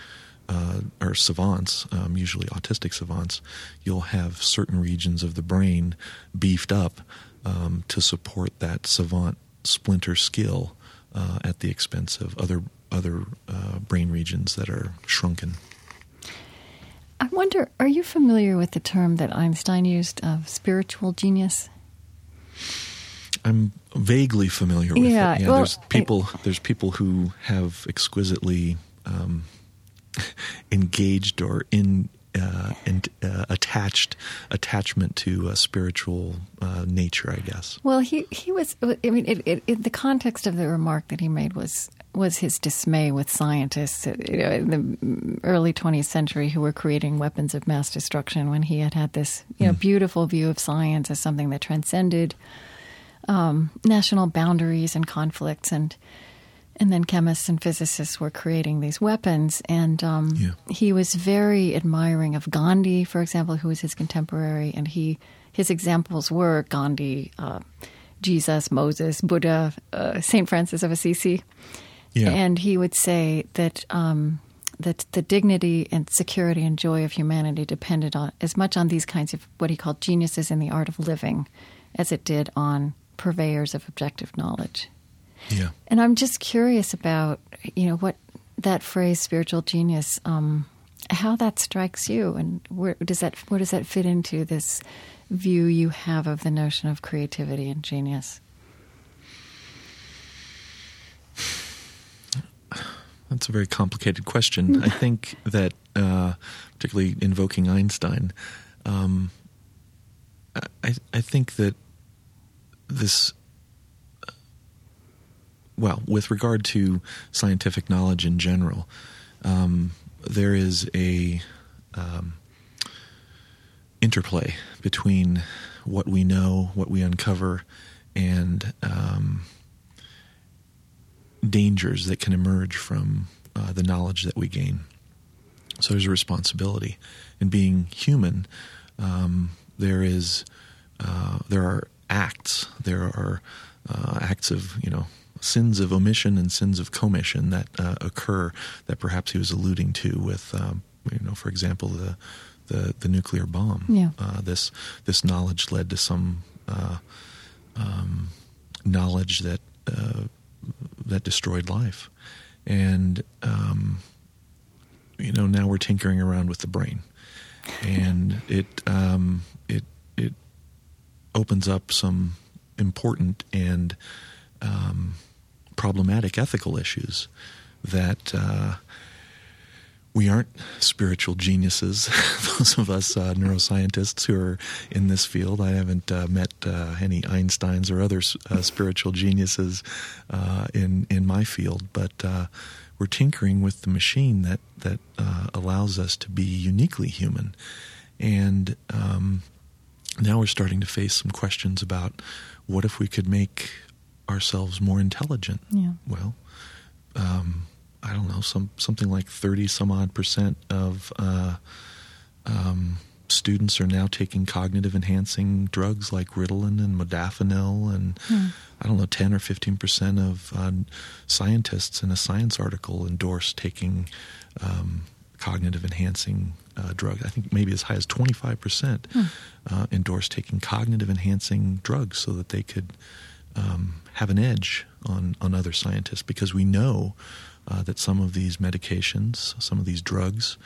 uh, or savants, um, usually autistic savants, you'll have certain regions of the brain beefed up um, to support that savant splinter skill uh, at the expense of other other uh, brain regions that are shrunken. I wonder, are you familiar with the term that Einstein used of spiritual genius? I'm vaguely familiar with yeah, it. Yeah, well, there's people. I, there's people who have exquisitely um, engaged or in uh, and uh, attached attachment to a spiritual uh, nature, I guess. Well, he he was. I mean, it, it, it, the context of the remark that he made was was his dismay with scientists, you know, in the early twentieth century who were creating weapons of mass destruction. When he had had this, you know, mm. beautiful view of science as something that transcended. Um, national boundaries and conflicts, and and then chemists and physicists were creating these weapons. And um, yeah. he was very admiring of Gandhi, for example, who was his contemporary. And he his examples were Gandhi, uh, Jesus, Moses, Buddha, uh, Saint Francis of Assisi. Yeah. And he would say that um, that the dignity and security and joy of humanity depended on as much on these kinds of what he called geniuses in the art of living as it did on purveyors of objective knowledge. Yeah. And I'm just curious about, you know, what that phrase spiritual genius, um, how that strikes you and where does that where does that fit into this view you have of the notion of creativity and genius? That's a very complicated question. I think that uh, particularly invoking Einstein, um, I, I think that This, well, with regard to scientific knowledge in general, um, there is a um, interplay between what we know, what we uncover, and um, dangers that can emerge from uh, the knowledge that we gain. So there's a responsibility. And being human, um, there is, uh, there are acts. There are uh, acts of, you know, sins of omission and sins of commission that uh, occur that perhaps he was alluding to with, um, you know, for example, the the, the nuclear bomb. Yeah. Uh, this this knowledge led to some uh, um, knowledge that uh, that destroyed life, and um, you know now we're tinkering around with the brain, and it um, it it. opens up some important and um, problematic ethical issues that uh, we aren't spiritual geniuses, those of us uh, neuroscientists who are in this field. I haven't uh, met uh, any Einsteins or other uh, spiritual geniuses uh, in, in my field, but uh, we're tinkering with the machine that, that uh, allows us to be uniquely human. And um, now we're starting to face some questions about what if we could make ourselves more intelligent? Yeah. Well, um, I don't know, some something like thirty some odd percent of uh, um, students are now taking cognitive enhancing drugs like Ritalin and modafinil, and mm. I don't know, ten or fifteen percent of uh, scientists in a Science article endorse taking um, cognitive enhancing uh, drugs. I think maybe as high as twenty-five percent mm. uh, endorse taking cognitive enhancing drugs so that they could um, have an edge on, on other scientists, because we know Uh, that some of these medications, some of these drugs,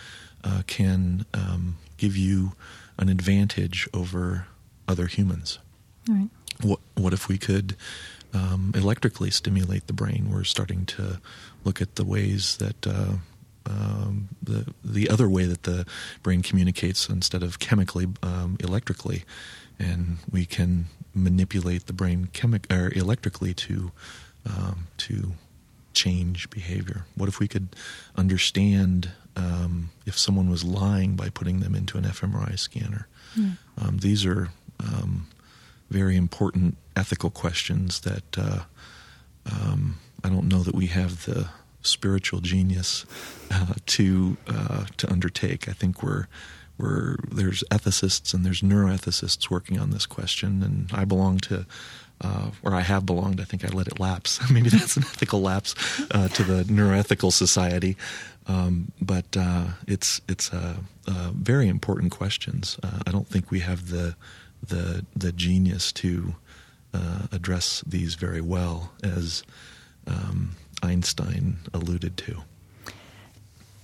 uh, can um, give you an advantage over other humans. All right. What, what if we could um, electrically stimulate the brain? We're starting to look at the ways that uh, um, the the other way that the brain communicates, instead of chemically, um, electrically, and we can manipulate the brain chemi- or electrically to um, to. change behavior. What if we could understand um, if someone was lying by putting them into an fMRI scanner? Yeah. Um, these are um, very important ethical questions that uh, um, I don't know that we have the spiritual genius uh, to uh, to undertake. I think we're we're there's ethicists and there's neuroethicists working on this question, and I belong to. Uh, or I have belonged, I think I let it lapse. Maybe that's an ethical lapse uh, to the Neuroethical Society. Um, but uh, it's it's uh, uh, very important questions. Uh, I don't think we have the the, the genius to uh, address these very well, as um, Einstein alluded to.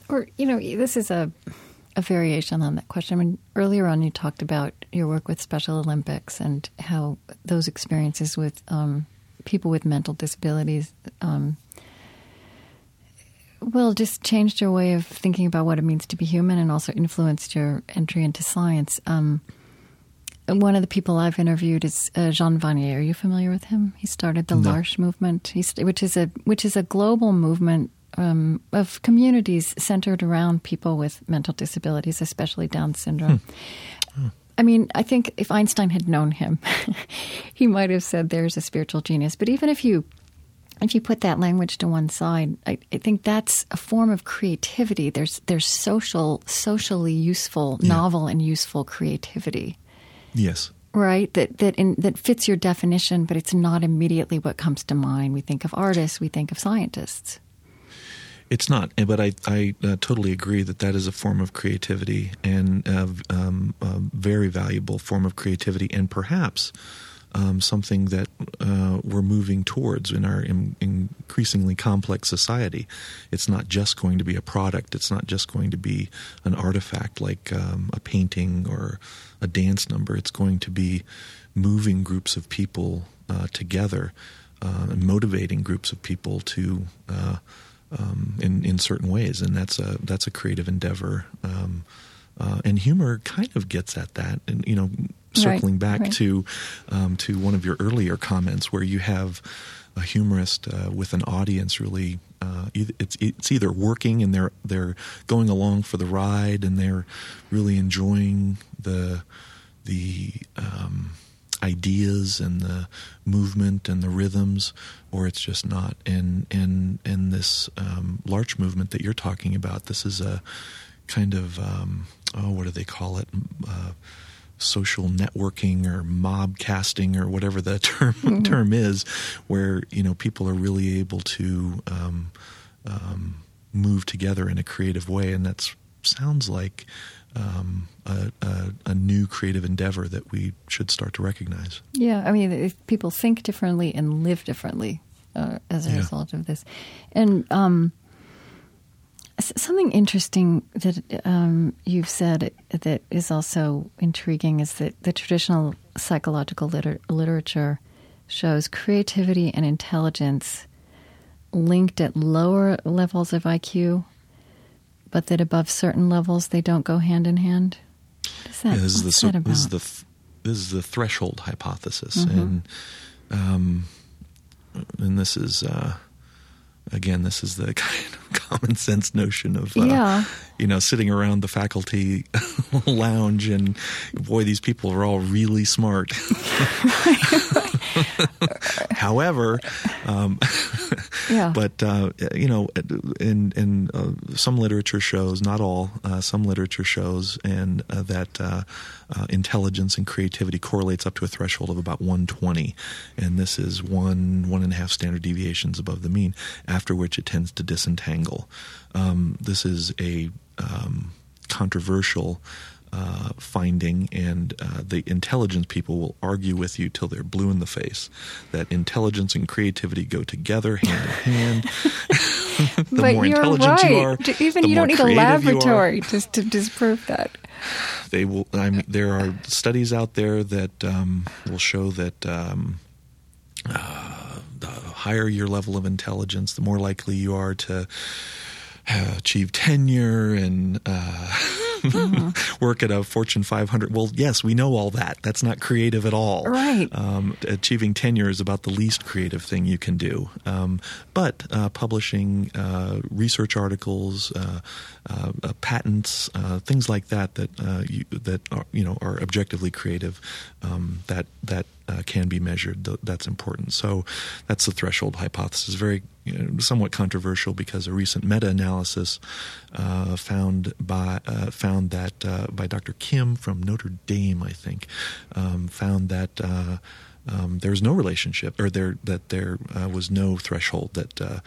Or, you know, this is a, a variation on that question. I mean, earlier on you talked about your work with Special Olympics and how those experiences with um, people with mental disabilities, um, well, just changed your way of thinking about what it means to be human and also influenced your entry into science. Um, one of the people I've interviewed is uh, Jean Vanier. Are you familiar with him? He started the no. LARCH movement, He's, which is a which is a global movement Um, of communities centered around people with mental disabilities, especially Down syndrome. Hmm. Hmm. I mean, I think if Einstein had known him, he might have said there's a spiritual genius. But even if you if you put that language to one side, I, I think that's a form of creativity. There's there's social, socially useful, yeah. novel and useful creativity. Yes. Right, that that in, that fits your definition, but it's not immediately what comes to mind. We think of artists, we think of scientists. It's not, but I, I uh, totally agree that that is a form of creativity, and uh, um, a very valuable form of creativity, and perhaps um, something that uh, we're moving towards in our in, increasingly complex society. It's not just going to be a product. It's not just going to be an artifact like um, a painting or a dance number. It's going to be moving groups of people uh, together uh, and motivating groups of people to uh, – Um, in, in certain ways, and that's a that's a creative endeavor. Um, uh, and humor kind of gets at that, and you know, circling right, back right. to um, to one of your earlier comments, where you have a humorist uh, with an audience really. Uh, it's it's either working and they're they're going along for the ride and they're really enjoying the the. Um, ideas and the movement and the rhythms, or it's just not. And and and this um, LARCH movement that you're talking about, this is a kind of um, oh, what do they call it? Uh, social networking or mob casting or whatever the term mm-hmm. term is, where you know people are really able to um, um, move together in a creative way, and that sounds like. Um, a, a, a new creative endeavor that we should start to recognize. Yeah, I mean, if people think differently and live differently uh, as a yeah. result of this. And um, something interesting that um, you've said that is also intriguing is that the traditional psychological liter- literature shows creativity and intelligence linked at lower levels of I Q, but that above certain levels they don't go hand in hand? What is that, yeah, this, what's the, that about? This is the this is the threshold hypothesis, mm-hmm. and um, and this is uh, again this is the kind of common sense notion of uh, yeah. you know, sitting around the faculty lounge and boy, these people are all really smart. However, um, yeah. but uh, you know, in in uh, some literature shows, not all, uh, some literature shows, and uh, that uh, uh, intelligence and creativity correlates up to a threshold of about one twenty, and this is one one and a half standard deviations above the mean. After which, it tends to disentangle. Um, this is a um, controversial Uh, finding, and uh, the intelligence people will argue with you till they're blue in the face that intelligence and creativity go together hand in hand. The but more you're intelligent right. you are, even the you more don't need a laboratory just to disprove that. They will. I mean, there are studies out there that um, will show that um, uh, the higher your level of intelligence, the more likely you are to uh, achieve tenure and. Uh, Mm-hmm. work at a Fortune five hundred. Well, yes, we know all that. That's not creative at all. Right. Um, achieving tenure is about the least creative thing you can do. Um, but uh, publishing uh, research articles, uh, uh, uh, patents, uh, things like that that uh, you, that are, you know, are objectively creative. Um, that that uh, can be measured. Th- that's important. So that's the threshold hypothesis. Very. Somewhat controversial because a recent meta-analysis uh, found by uh, found that uh, by Doctor Kim from Notre Dame, I think, um, found that uh, um, there was no relationship, or there that there uh, was no threshold that uh,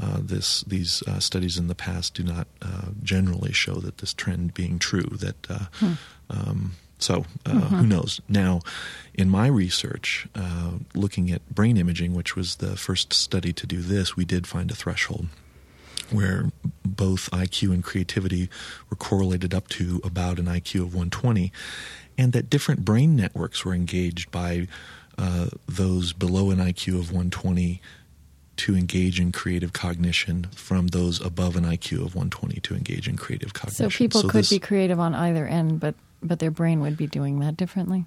uh, this these uh, studies in the past do not uh, generally show that this trend being true. That uh, hmm. um, so uh, mm-hmm. who knows now. In my research, uh, looking at brain imaging, which was the first study to do this, we did find a threshold where both I Q and creativity were correlated up to about an I Q of one twenty, and that different brain networks were engaged by uh, those below an I Q of one twenty to engage in creative cognition from those above an I Q of one twenty to engage in creative cognition. So people so could this, be creative on either end, but, but their brain would be doing that differently?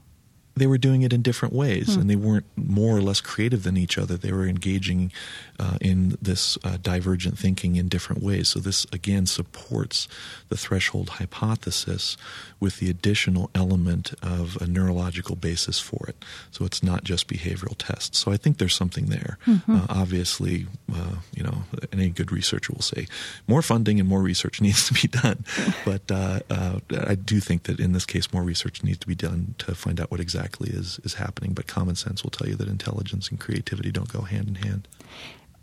They were doing it in different ways, hmm. and they weren't more or less creative than each other. They were engaging uh, in this uh, divergent thinking in different ways. So this, again, supports the threshold hypothesis with the additional element of a neurological basis for it. So it's not just behavioral tests. So I think there's something there. Mm-hmm. Uh, obviously, uh, you know, any good researcher will say more funding and more research needs to be done. But uh, uh, I do think that in this case, more research needs to be done to find out what exactly Is, is happening, but common sense will tell you that intelligence and creativity don't go hand in hand.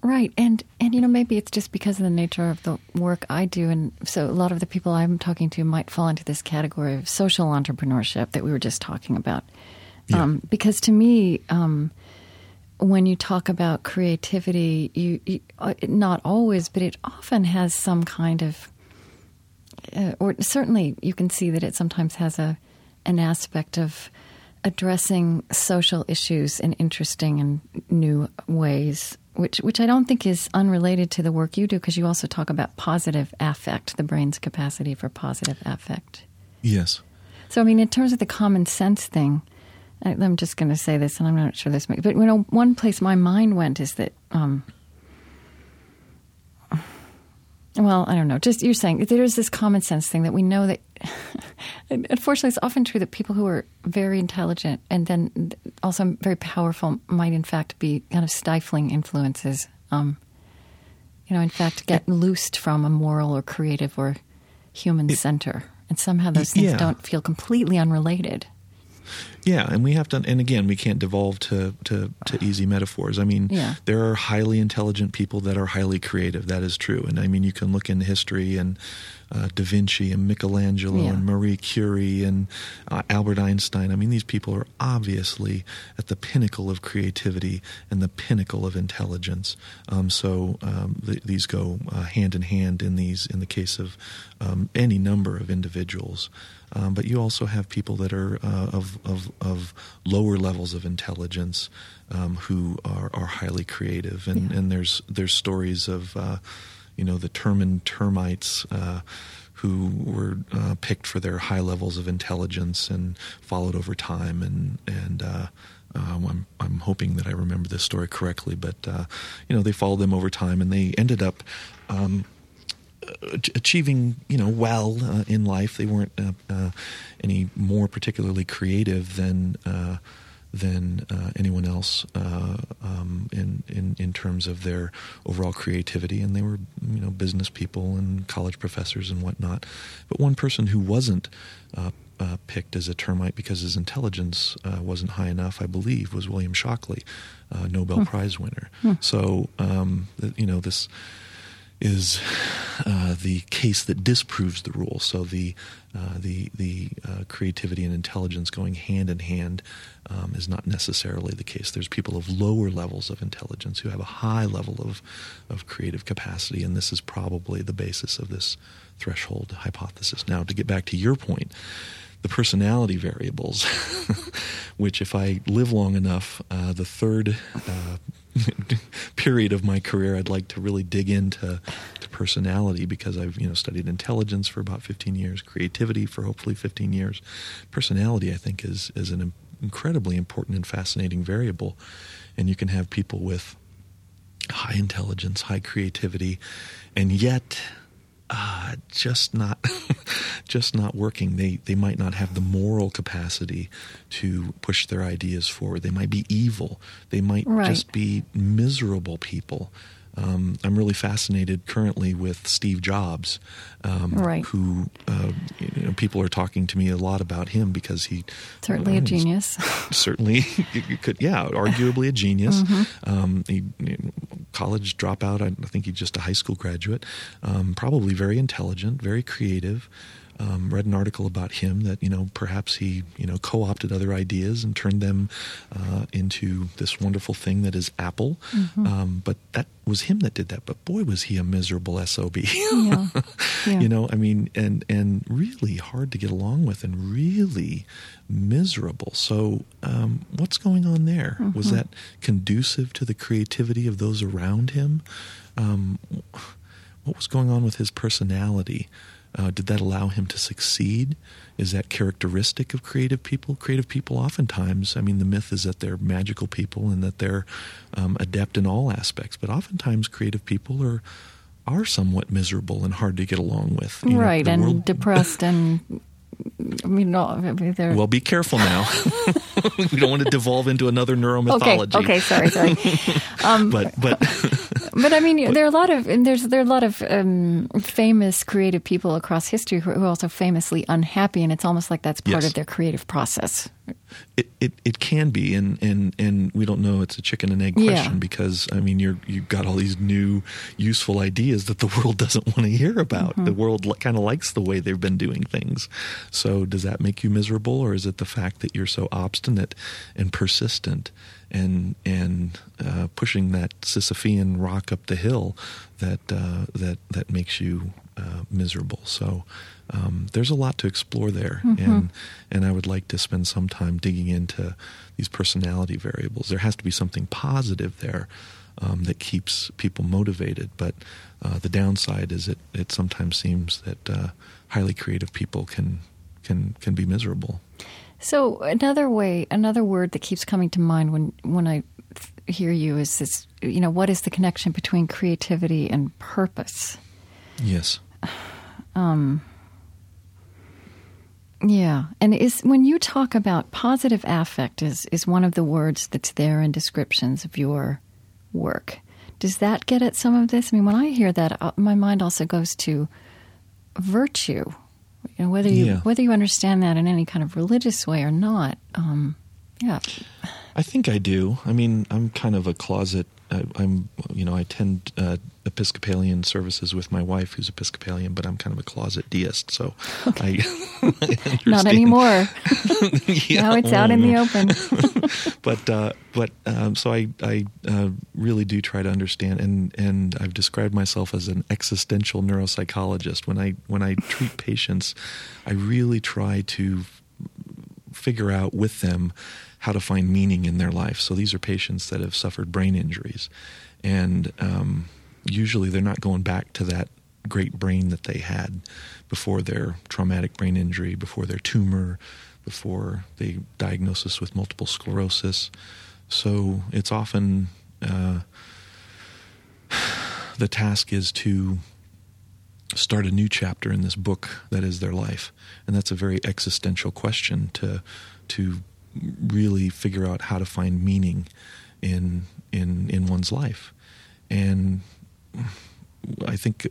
Right, and and you know, maybe it's just because of the nature of the work I do, and so a lot of the people I'm talking to might fall into this category of social entrepreneurship that we were just talking about. Yeah. Um, because to me, um, when you talk about creativity, you, you uh, not always, but it often has some kind of, uh, or certainly you can see that it sometimes has a an aspect of addressing social issues in interesting and new ways, which which I don't think is unrelated to the work you do, because you also talk about positive affect, the brain's capacity for positive affect. Yes. So, I mean, in terms of the common sense thing, I, I'm just going to say this, and I'm not sure this makes... But, you know, one place my mind went is that... Um, well, I don't know. Just you're saying there's this common sense thing that we know that... Unfortunately, it's often true that people who are very intelligent and then also very powerful might, in fact, be kind of stifling influences. Um, you know, in fact, get loosed from a moral or creative or human it, center, and somehow those things yeah. don't feel completely unrelated. Yeah, and we have to, and again, we can't devolve to, to, to easy metaphors. I mean, yeah. there are highly intelligent people that are highly creative. That is true. And I mean, you can look into history and uh, Da Vinci and Michelangelo yeah. and Marie Curie and uh, Albert Einstein. I mean, these people are obviously at the pinnacle of creativity and the pinnacle of intelligence. Um, so um, th- these go uh, hand in hand in these in the case of um, any number of individuals. Um, but you also have people that are uh, of, of of lower levels of intelligence um, who are, are highly creative. And, yeah. and there's there's stories of, uh, you know, the Terman termites uh, who were uh, picked for their high levels of intelligence and followed over time. And and uh, um, I'm I'm hoping that I remember this story correctly. But uh, you know, they followed them over time, and they ended up. Um, achieving, you know, well uh, in life. They weren't uh, uh, any more particularly creative than uh, than uh, anyone else uh, um, in, in in terms of their overall creativity. And they were, you know, business people and college professors and whatnot. But one person who wasn't uh, uh, picked as a termite because his intelligence uh, wasn't high enough, I believe, was William Shockley, uh, Nobel hmm. Prize winner. Hmm. So, um, you know, this... is uh, the case that disproves the rule. So the uh, the the uh, creativity and intelligence going hand in hand um, is not necessarily the case. There's people of lower levels of intelligence who have a high level of of creative capacity, and this is probably the basis of this threshold hypothesis. Now, to get back to your point, the personality variables, which if I live long enough, uh, the third uh, period of my career, I'd like to really dig into to personality, because I've, you know, studied intelligence for about fifteen years, creativity for hopefully fifteen years. Personality, I think, is is an incredibly important and fascinating variable. And you can have people with high intelligence, high creativity, and yet... Uh, just not, just not working. They they might not have the moral capacity to push their ideas forward. They might be evil. They might right. just be miserable people. Um, I'm really fascinated currently with Steve Jobs, um, right. who uh, you know, people are talking to me a lot about him because he certainly a genius. Certainly, could yeah, arguably a genius. Mm-hmm. Um, he, you know, college dropout. I think he's just a high school graduate. Um, probably very intelligent, very creative. Um, read an article about him that, you know, perhaps he, you know, co-opted other ideas and turned them uh, into this wonderful thing that is Apple. Mm-hmm. Um, but that was him that did that. But boy, was he a miserable S O B. Yeah. Yeah. You know, I mean, and, and really hard to get along with and really miserable. So um, what's going on there? Mm-hmm. Was that conducive to the creativity of those around him? Um, what was going on with his personality? Uh, did that allow him to succeed? Is that characteristic of creative people? Creative people oftentimes, I mean, the myth is that they're magical people and that they're um, adept in all aspects. But oftentimes creative people are are somewhat miserable and hard to get along with. You right, know, and world... depressed and... I mean, no, they're... Well, be careful now. We don't want to devolve into another neuromythology. Okay, okay, sorry, sorry. Um, but, but, but I mean, but, there are a lot of and there's there are a lot of um, famous creative people across history who are also famously unhappy, and it's almost like that's part yes. of their creative process. It it, it can be, and, and, and we don't know. It's a chicken and egg question yeah. because I mean, you're you've got all these new useful ideas that the world doesn't want to hear about. Mm-hmm. The world kind of likes the way they've been doing things. So does that make you miserable, or is it the fact that you're so obstinate and persistent and and uh, pushing that Sisyphean rock up the hill that uh, that that makes you uh, miserable? So um, there's a lot to explore there, mm-hmm. and and I would like to spend some time digging into these personality variables. There has to be something positive there um, that keeps people motivated, but uh, the downside is it it sometimes seems that uh, highly creative people can. Can, can be miserable. So another way, another word that keeps coming to mind when, when I th- hear you is this, you know, what is the connection between creativity and purpose? Yes. Um, yeah. And is when you talk about positive affect is, is one of the words that's there in descriptions of your work. Does that get at some of this? I mean, when I hear that, my mind also goes to virtue. You know, whether you yeah. whether you understand that in any kind of religious way or not, um, yeah. I think I do. I mean, I'm kind of a closet. I, I'm, you know, I attend uh, Episcopalian services with my wife, who's Episcopalian, but I'm kind of a closet deist. So, okay. I, I not anymore. Yeah, now it's out in know. the open. but uh, but um, so I I uh, really do try to understand, and and I've described myself as an existential neuropsychologist. When I when I treat patients, I really try to figure out with them how to find meaning in their life. So these are patients that have suffered brain injuries. And um, usually they're not going back to that great brain that they had before their traumatic brain injury, before their tumor, before the diagnosis with multiple sclerosis. So it's often uh, the task is to start a new chapter in this book that is their life. And that's a very existential question to to really figure out how to find meaning in in in one's life. And I think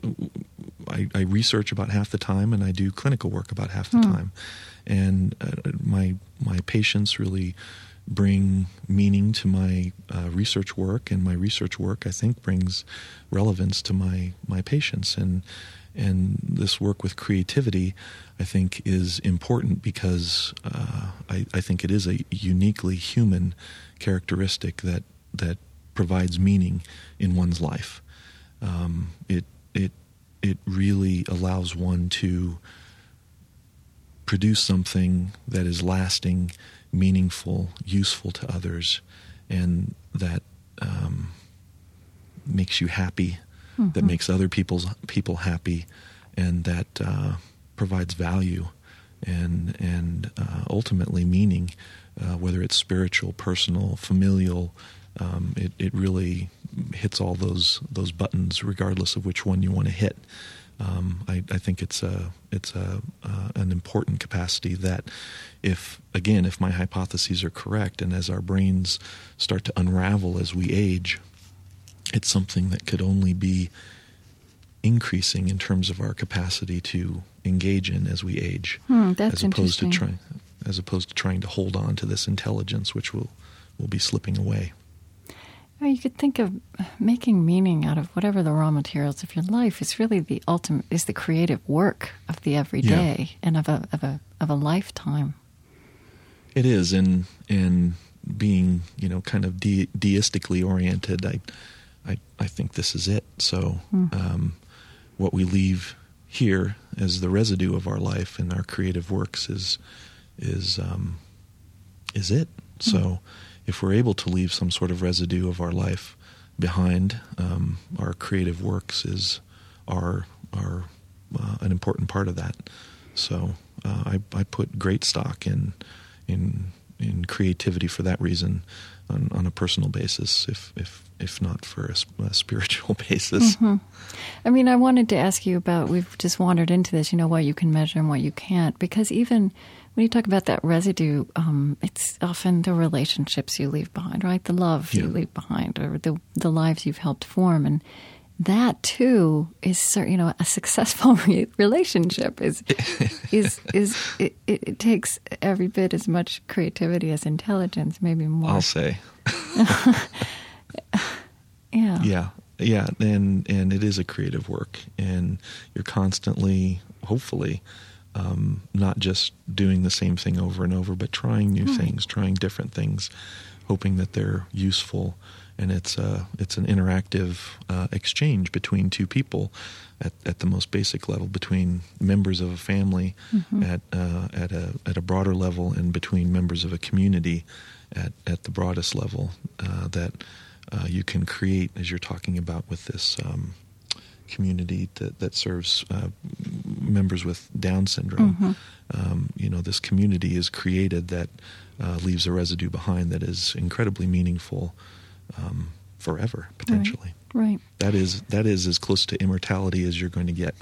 I, I research about half the time, and I do clinical work about half the mm. time. And uh, my my patients really bring meaning to my uh, research work, and my research work, I think, brings relevance to my my patients. And And this work with creativity, I think, is important because uh, I, I think it is a uniquely human characteristic that that provides meaning in one's life. Um, it it it really allows one to produce something that is lasting, meaningful, useful to others, and that um, makes you happy. Mm-hmm. That makes other people's people happy, and that uh, provides value and and uh, ultimately meaning, uh, whether it's spiritual, personal, familial. Um, it it really hits all those those buttons, regardless of which one you want to hit. Um, I, I think it's a it's a uh, an important capacity that, if again, if my hypotheses are correct, and as our brains start to unravel as we age, it's something that could only be increasing in terms of our capacity to engage in as we age, hmm, that's as opposed to trying, as opposed to trying to hold on to this intelligence, which will will be slipping away. You could think of making meaning out of whatever the raw materials of your life is really the ultimate is the creative work of the everyday yeah. and of a of a of a lifetime. It is, and and being you know kind of de- deistically oriented, I. I, I think this is it. So um, what we leave here as the residue of our life and our creative works is is um, is it. Mm-hmm. So if we're able to leave some sort of residue of our life behind, um, our creative works is are are uh, an important part of that. So uh, I, I put great stock in in in creativity for that reason. On, on a personal basis, if if if not for a, a spiritual basis. Mm-hmm. I mean, I wanted to ask you about, we've just wandered into this, you know, what you can measure and what you can't, because even when you talk about that residue, um, it's often the relationships you leave behind, right? The love yeah. you leave behind, or the the lives you've helped form. And that, too, is, you know, a successful re- relationship is, is, is, it, it takes every bit as much creativity as intelligence, maybe more. I'll say. yeah. Yeah. Yeah. And, and it is a creative work, and you're constantly, hopefully, um, not just doing the same thing over and over, but trying new right. things, trying different things, hoping that they're useful. And it's a, it's an interactive uh, exchange between two people at, at the most basic level, between members of a family mm-hmm. at uh, at a at a broader level, and between members of a community at, at the broadest level uh, that uh, you can create, as you're talking about with this um, community that, that serves uh, members with Down syndrome. Mm-hmm. Um, you know, this community is created that uh, leaves a residue behind that is incredibly meaningful. Um, forever, potentially. Right, right. That is that is as close to immortality as you're going to get.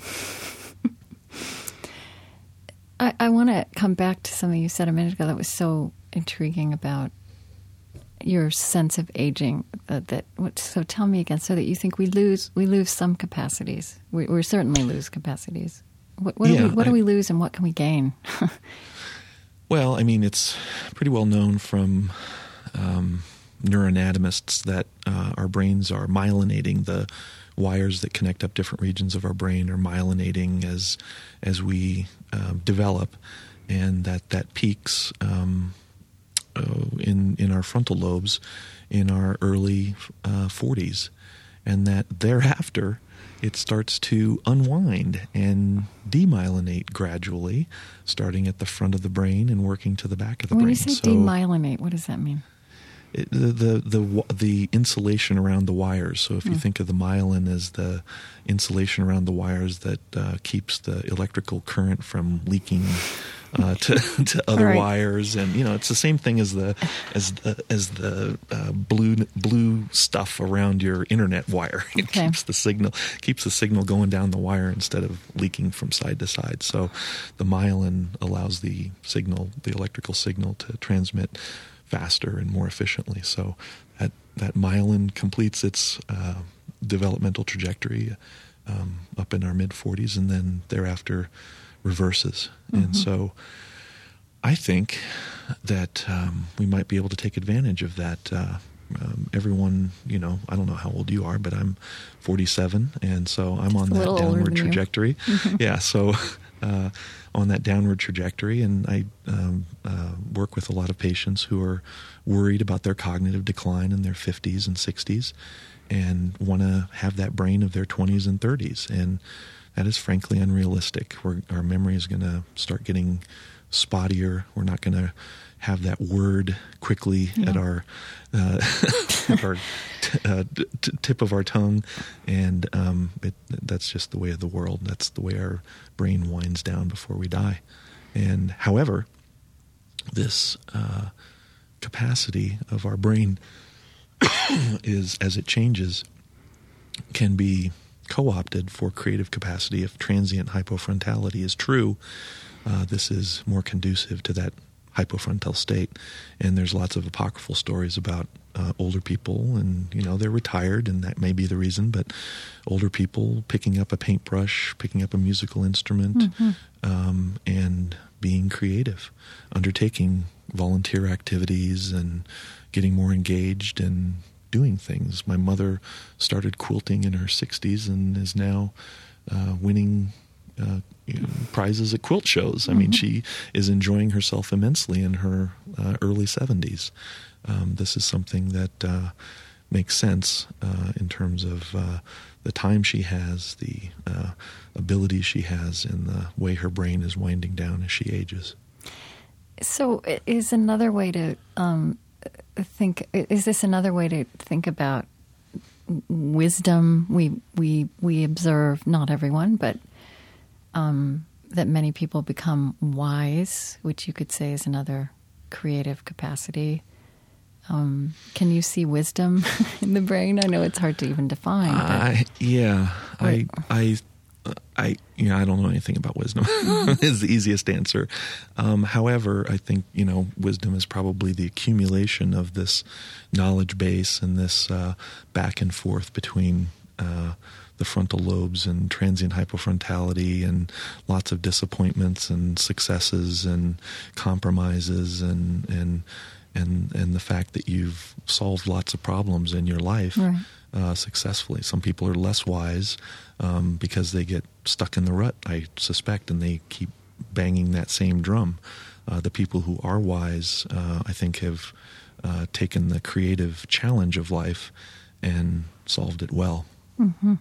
I, I want to come back to something you said a minute ago that was so intriguing about your sense of aging. Uh, that so tell me again. So that you think we lose we lose some capacities. We we certainly lose capacities. What, what yeah, do we, what I, do we lose, and what can we gain? Well, I mean, it's pretty well known from um, neuroanatomists that uh, our brains are myelinating. The wires that connect up different regions of our brain are myelinating as as we uh, develop, and that that peaks um, in in our frontal lobes in our early uh, forties, and that thereafter it starts to unwind and demyelinate gradually, starting at the front of the brain and working to the back of the when brain. When you say so, demyelinate, what does that mean? It, the, the the the insulation around the wires. So if mm. you think of the myelin as the insulation around the wires that uh, keeps the electrical current from leaking uh, to to other right. wires, and you know it's the same thing as the as the as the uh, blue blue stuff around your internet wire. It okay. keeps the signal keeps the signal going down the wire instead of leaking from side to side. So the myelin allows the signal, the electrical signal, to transmit faster and more efficiently. So that, that myelin completes its uh, developmental trajectory um, up in our mid-forties and then thereafter reverses. Mm-hmm. And so I think that um, we might be able to take advantage of that. Uh, um, everyone, you know, I don't know how old you are, but I'm forty-seven, and so I'm Just on that downward trajectory. Yeah, so... Uh, on that downward trajectory, and I um, uh, work with a lot of patients who are worried about their cognitive decline in their fifties and sixties and want to have that brain of their twenties and thirties, and that is frankly unrealistic. We're, our memory is going to start getting spottier. We're not going to have that word quickly yeah. at our, uh, at our t- uh, t- tip of our tongue. And um, it, that's just the way of the world. That's the way our brain winds down before we die. And however, this uh, capacity of our brain is, as it changes, can be co-opted for creative capacity. If transient hypofrontality is true, uh, this is more conducive to that hypofrontal state, and there's lots of apocryphal stories about uh, older people, and you know they're retired, and that may be the reason. But older people picking up a paintbrush, picking up a musical instrument, mm-hmm. um, and being creative, undertaking volunteer activities, and getting more engaged and doing things. My mother started quilting in her sixties and is now uh, winning. Uh, you know, prizes at quilt shows. I mean, mm-hmm. she is enjoying herself immensely in her uh, early seventies. Um, this is something that uh, makes sense uh, in terms of uh, the time she has, the uh, ability she has, and the way her brain is winding down as she ages. So is another way to um, think, is this another way to think about wisdom? We, we, we observe, not everyone, but Um, that many people become wise, which you could say is another creative capacity. Um, can you see wisdom in the brain? I know it's hard to even define. But... I, yeah, right. I, I, I, you know, I don't know anything about wisdom. Is the easiest answer. Um, however, I think you know, wisdom is probably the accumulation of this knowledge base and this uh, back and forth between. Uh, the frontal lobes and transient hypofrontality and lots of disappointments and successes and compromises and and and, and the fact that you've solved lots of problems in your life right. uh, successfully. Some people are less wise um, because they get stuck in the rut, I suspect, and they keep banging that same drum. Uh, the people who are wise, uh, I think, have uh, taken the creative challenge of life and solved it well. Mm-hmm.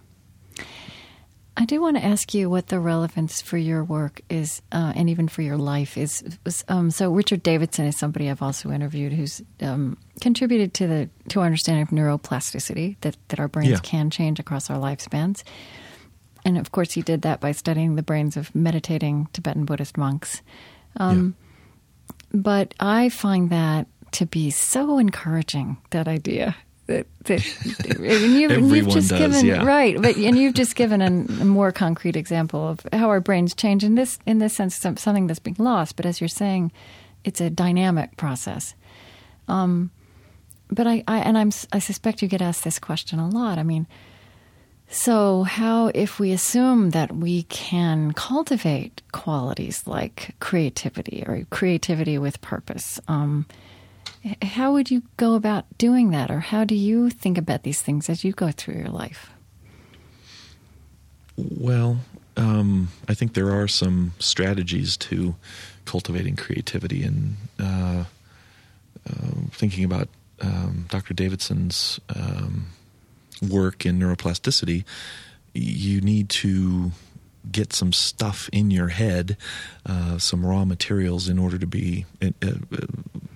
I do want to ask you what the relevance for your work is, uh, and even for your life is. Um, so Richard Davidson is somebody I've also interviewed who's um, contributed to the to our understanding of neuroplasticity, that, that our brains yeah. can change across our lifespans. And, of course, he did that by studying the brains of meditating Tibetan Buddhist monks. Um, yeah. But I find that to be so encouraging, that idea. That, that, and you've, Everyone and you've just does, given yeah. right, but and you've just given a, a more concrete example of how our brains change in this in this sense, some, something that's being lost. But as you're saying, it's a dynamic process. Um, but I, I and I'm I suspect you get asked this question a lot. I mean, so how if we assume that we can cultivate qualities like creativity or creativity with purpose? Um, How would you go about doing that, or how do you think about these things as you go through your life? Well, um, I think there are some strategies to cultivating creativity, and uh, uh, thinking about um, Doctor Davidson's um, work in neuroplasticity, you need to get some stuff in your head, uh, some raw materials in order to be uh, uh,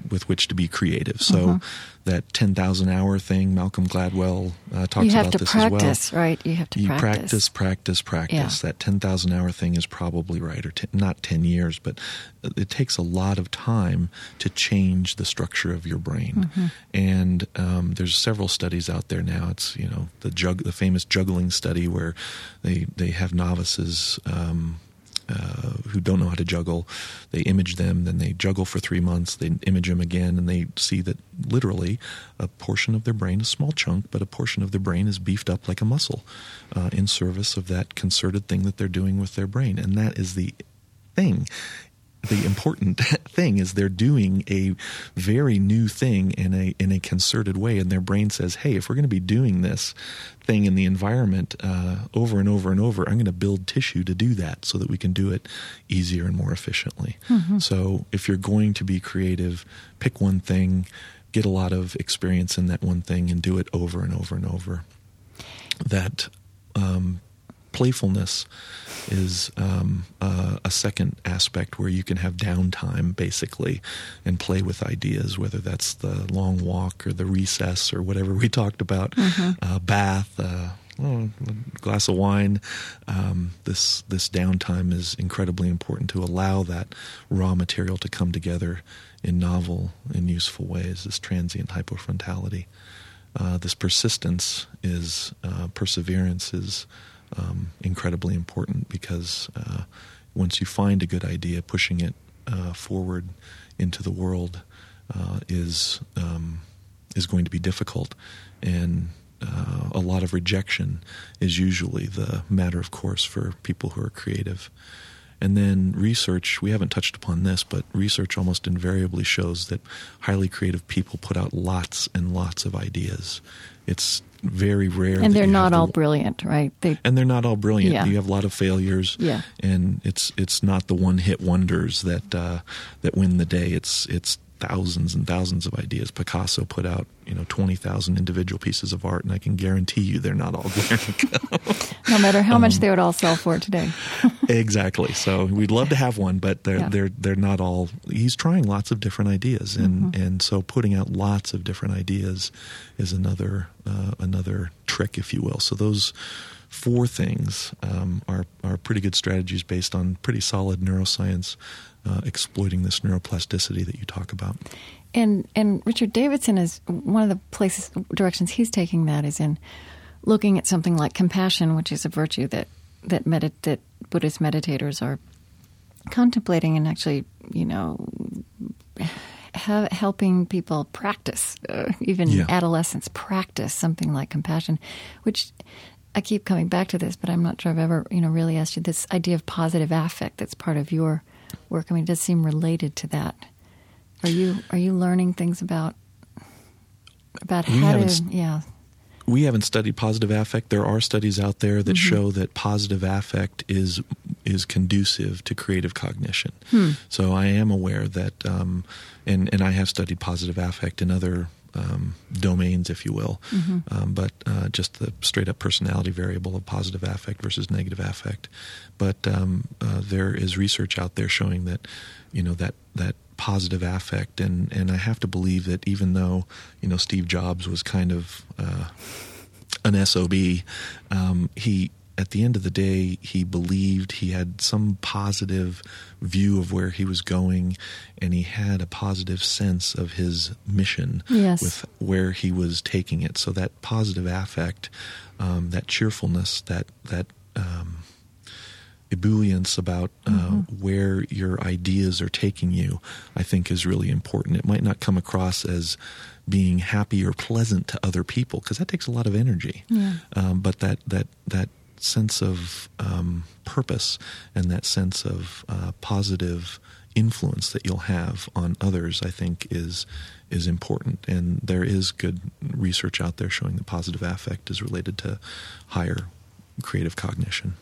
with which to be creative. So mm-hmm. that ten thousand hour thing, Malcolm Gladwell uh, talks about this practice, as well. You have to practice, right? You have to you practice. practice, practice, practice. Yeah. That ten thousand hour thing is probably right, or ten, not ten years, but it takes a lot of time to change the structure of your brain. Mm-hmm. And um, there's several studies out there now. It's, you know, the jug, the famous juggling study where they, they have novices um Uh, who don't know how to juggle. They image them, then they juggle for three months, they image them again, and they see that literally a portion of their brain, a small chunk, but a portion of their brain is beefed up like a muscle uh, in service of that concerted thing that they're doing with their brain. And that is the thing. The important thing is they're doing a very new thing in a in a concerted way, and their brain says, hey, if we're going to be doing this thing in the environment uh, over and over and over, I'm going to build tissue to do that so that we can do it easier and more efficiently. Mm-hmm. So if you're going to be creative, pick one thing, get a lot of experience in that one thing, and do it over and over and over. That um playfulness is um, uh, a second aspect where you can have downtime, basically, and play with ideas, whether that's the long walk or the recess or whatever we talked about, mm-hmm. uh, bath, uh, oh, a glass of wine. Um, this this downtime is incredibly important to allow that raw material to come together in novel and useful ways, this transient hypofrontality. Uh, this persistence is, uh, perseverance is Um, incredibly important, because uh, once you find a good idea, pushing it uh, forward into the world uh, is um, is going to be difficult, and uh, a lot of rejection is usually the matter of course for people who are creative. And then research, we haven't touched upon this, but research almost invariably shows that highly creative people put out lots and lots of ideas. It's very rare. And they're not all brilliant, right? They, and they're not all brilliant. Yeah. You have a lot of failures. Yeah. And it's it's not the one-hit wonders that uh, that win the day. It's it's thousands and thousands of ideas. Picasso put out, you know, twenty thousand individual pieces of art, and I can guarantee you they're not all glaring. No matter how um, much they would all sell for today. Exactly. So we'd love to have one, but they're yeah. they're they're not all. He's trying lots of different ideas, and mm-hmm. and so putting out lots of different ideas is another uh, another trick, if you will. So those four things um, are are pretty good strategies based on pretty solid neuroscience. Uh, exploiting this neuroplasticity that you talk about, and and Richard Davidson is one of the places directions he's taking that is in looking at something like compassion, which is a virtue that that, medit- that Buddhist meditators are contemplating, and actually, you know, ha- helping people practice, uh, even yeah. adolescents practice something like compassion, which. I keep coming back to this, but I'm not sure I've ever, you know, really asked you this idea of positive affect that's part of your work. I mean, it does seem related to that. Are you are you learning things about about we how to yeah? We haven't studied positive affect. There are studies out there that mm-hmm. show that positive affect is is conducive to creative cognition. Hmm. So I am aware that, um, and and I have studied positive affect in other. Um, domains, if you will, mm-hmm. um, but uh, just the straight-up personality variable of positive affect versus negative affect. But um, uh, there is research out there showing that, you know, that that positive affect, and and I have to believe that even though, you know, Steve Jobs was kind of uh, an S O B, um, he at the end of the day he believed he had some positive view of where he was going, and he had a positive sense of his mission yes. with where he was taking it. So that positive affect, um, that cheerfulness, that that um, ebullience about uh, mm-hmm. where your ideas are taking you, I think is really important. It might not come across as being happy or pleasant to other people, because that takes a lot of energy. Yeah. Um, but that that that sense of um, purpose and that sense of uh, positive influence that you'll have on others, I think, is is important. And there is good research out there showing that positive affect is related to higher creative cognition.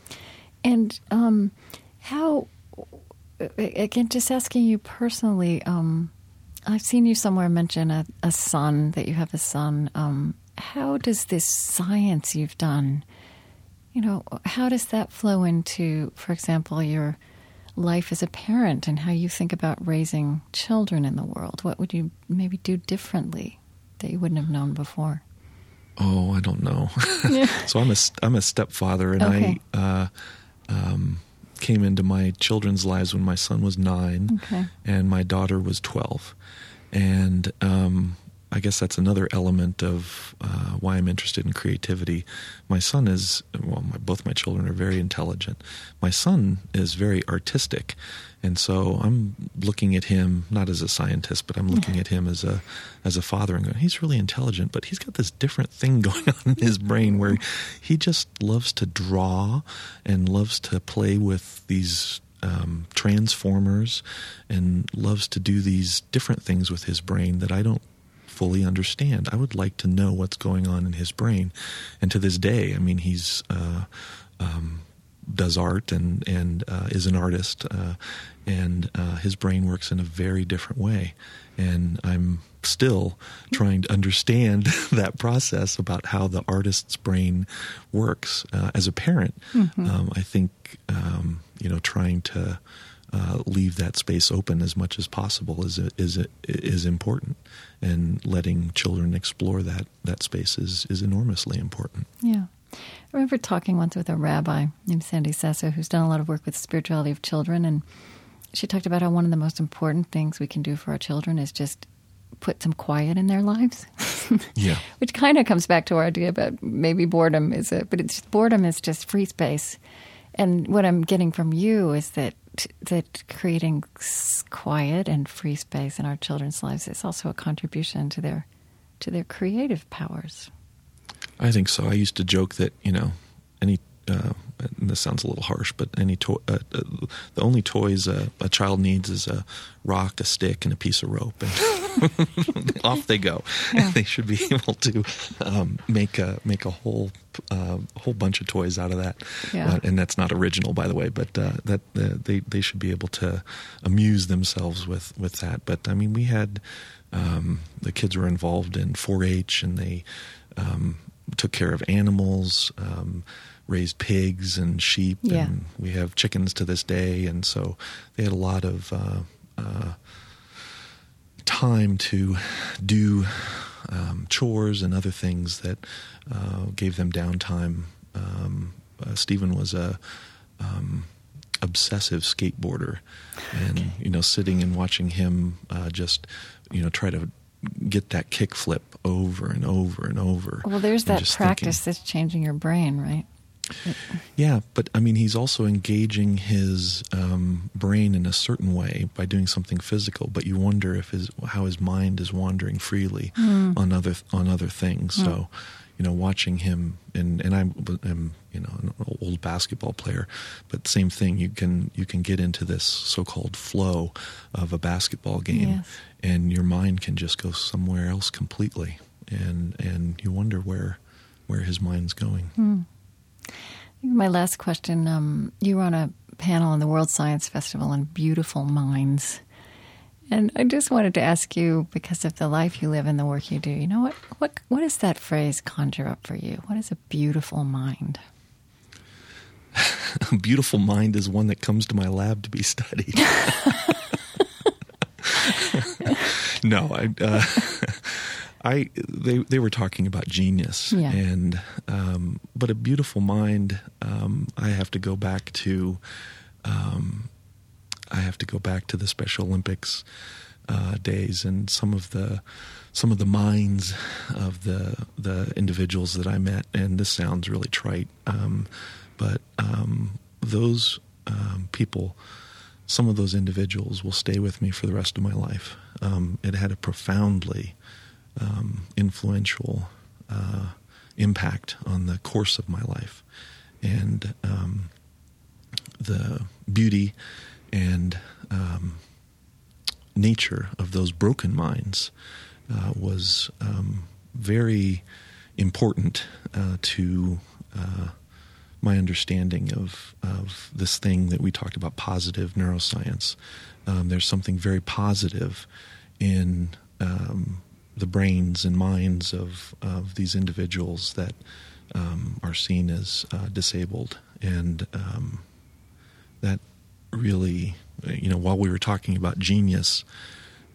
And um, how, again, just asking you personally, um, I've seen you somewhere mention a, a son, that you have a son. Um, how does this science you've done, you know, how does that flow into, for example, your life as a parent and how you think about raising children in the world? What would you maybe do differently that you wouldn't have known before? Oh, I don't know. So I'm a, I'm a stepfather, and okay. I uh, um, came into my children's lives when my son was nine, okay. and my daughter was twelve. And um, I guess that's another element of uh, why I'm interested in creativity. My son is, well, my, both my children are very intelligent. My son is very artistic. And so I'm looking at him, not as a scientist, but I'm looking at him as a as a father and going, he's really intelligent, but he's got this different thing going on in his brain where he just loves to draw and loves to play with these um, transformers and loves to do these different things with his brain that I don't fully understand. I would like to know what's going on in his brain. And to this day, I mean, he's uh, um, does art and, and uh, is an artist, uh, and uh, his brain works in a very different way. And I'm still trying to understand that process about how the artist's brain works. Uh, as a parent, mm-hmm. um, I think, um, you know, trying to Uh, leave that space open as much as possible is is is important, and letting children explore that that space is is enormously important. Yeah, I remember talking once with a rabbi named Sandy Sasso, who's done a lot of work with spirituality of children, and she talked about how one of the most important things we can do for our children is just put some quiet in their lives. Yeah, which kind of comes back to our idea about maybe boredom is a, but it's just, boredom is just free space, and what I'm getting from you is that. that creating quiet and free space in our children's lives is also a contribution to their to their creative powers. I think so. I used to joke that, you know, any uh, and this sounds a little harsh, but any to- uh, uh, the only toys a, a child needs is a rock, a stick, and a piece of rope. And off they go. Yeah. And they should be able to um, make a make a whole uh, whole bunch of toys out of that. Yeah. Uh, and that's not original, by the way. But uh, that uh, they they should be able to amuse themselves with, with that. But I mean, we had um, the kids were involved in four H, and they um, took care of animals. Um, raised pigs and sheep, yeah. and we have chickens to this day. And so they had a lot of uh, uh, time to do um, chores and other things that uh, gave them downtime. Um, uh, Stephen was a um, obsessive skateboarder, and okay. you know, sitting and watching him uh, just you know try to get that kickflip over and over and over. Well, there's that practice thinking, that's changing your brain, right? Yeah, but I mean, he's also engaging his um, brain in a certain way by doing something physical. But you wonder if his how his mind is wandering freely mm. on other on other things. Mm. So, you know, watching him and and I'm, I'm you know an old basketball player, but same thing. You can you can get into this so-called flow of a basketball game, yes. and your mind can just go somewhere else completely, and and you wonder where where his mind's going. Mm. My last question, um, you were on a panel on the World Science Festival on beautiful minds. And I just wanted to ask you, because of the life you live and the work you do, you know, what, what, what does that phrase conjure up for you? What is a beautiful mind? A beautiful mind is one that comes to my lab to be studied. No, I... Uh, I they they were talking about genius, yeah. and um, but a beautiful mind. Um, I have to go back to, um, I have to go back to the Special Olympics uh, days and some of the some of the minds of the the individuals that I met. And this sounds really trite, um, but um, those um, people. Some of those individuals will stay with me for the rest of my life. Um, it had a profoundly Um, influential uh, impact on the course of my life, and um, the beauty and um, nature of those broken minds uh, was um, very important uh, to uh, my understanding of, of this thing that we talked about, positive neuroscience. Um, there's something very positive in um, the brains and minds of, of these individuals that um, are seen as uh, disabled. And um, that really, you know, while we were talking about genius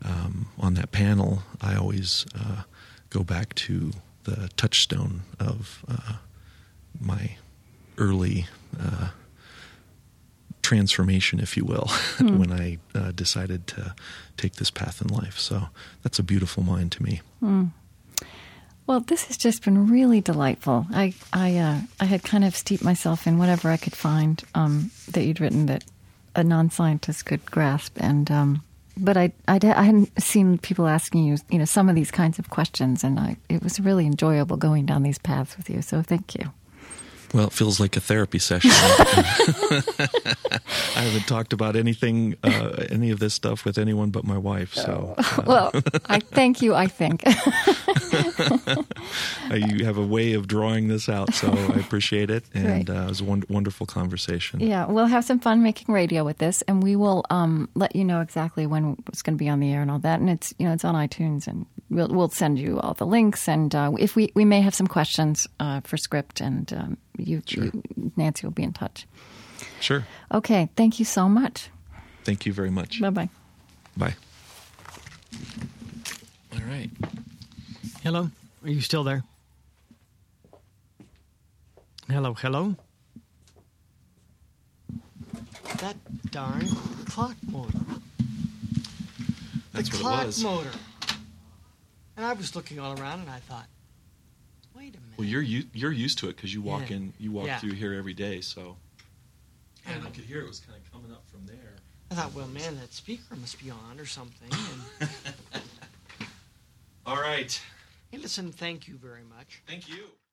um, on that panel, I always uh, go back to the touchstone of uh, my early uh, transformation, if you will, mm. when I uh, decided to take this path in life. So that's a beautiful mind to me. Mm. Well, this has just been really delightful. I I, uh, I had kind of steeped myself in whatever I could find um, that you'd written that a non-scientist could grasp. And um, but I I'd, I hadn't seen people asking you, you know, some of these kinds of questions, and I, it was really enjoyable going down these paths with you. So thank you. Well, it feels like a therapy session. I haven't talked about anything, uh, any of this stuff with anyone but my wife. So, uh. Well, I thank you, I think. You have a way of drawing this out, so I appreciate it. And uh, it was a won- wonderful conversation. Yeah, we'll have some fun making radio with this, and we will um, let you know exactly when it's going to be on the air and all that. And it's, you know, it's on iTunes, and we'll, we'll send you all the links. And uh, if we, we may have some questions uh, for script and... Um, You, sure. you, Nancy will be in touch. Sure. Okay. Thank you so much. Thank you very much. Bye-bye. Bye. All right. Hello. Are you still there? Hello, hello? That darn clock motor. That's the what it was. The clock motor. And I was looking all around and I thought, wait a minute. Well, you're u- you're used to it because you walk yeah. in, you walk yeah. through here every day. So, and I could hear it was kind of coming up from there. I thought, well, man, that speaker must be on or something. And... All right. Hey, listen, thank you very much. Thank you.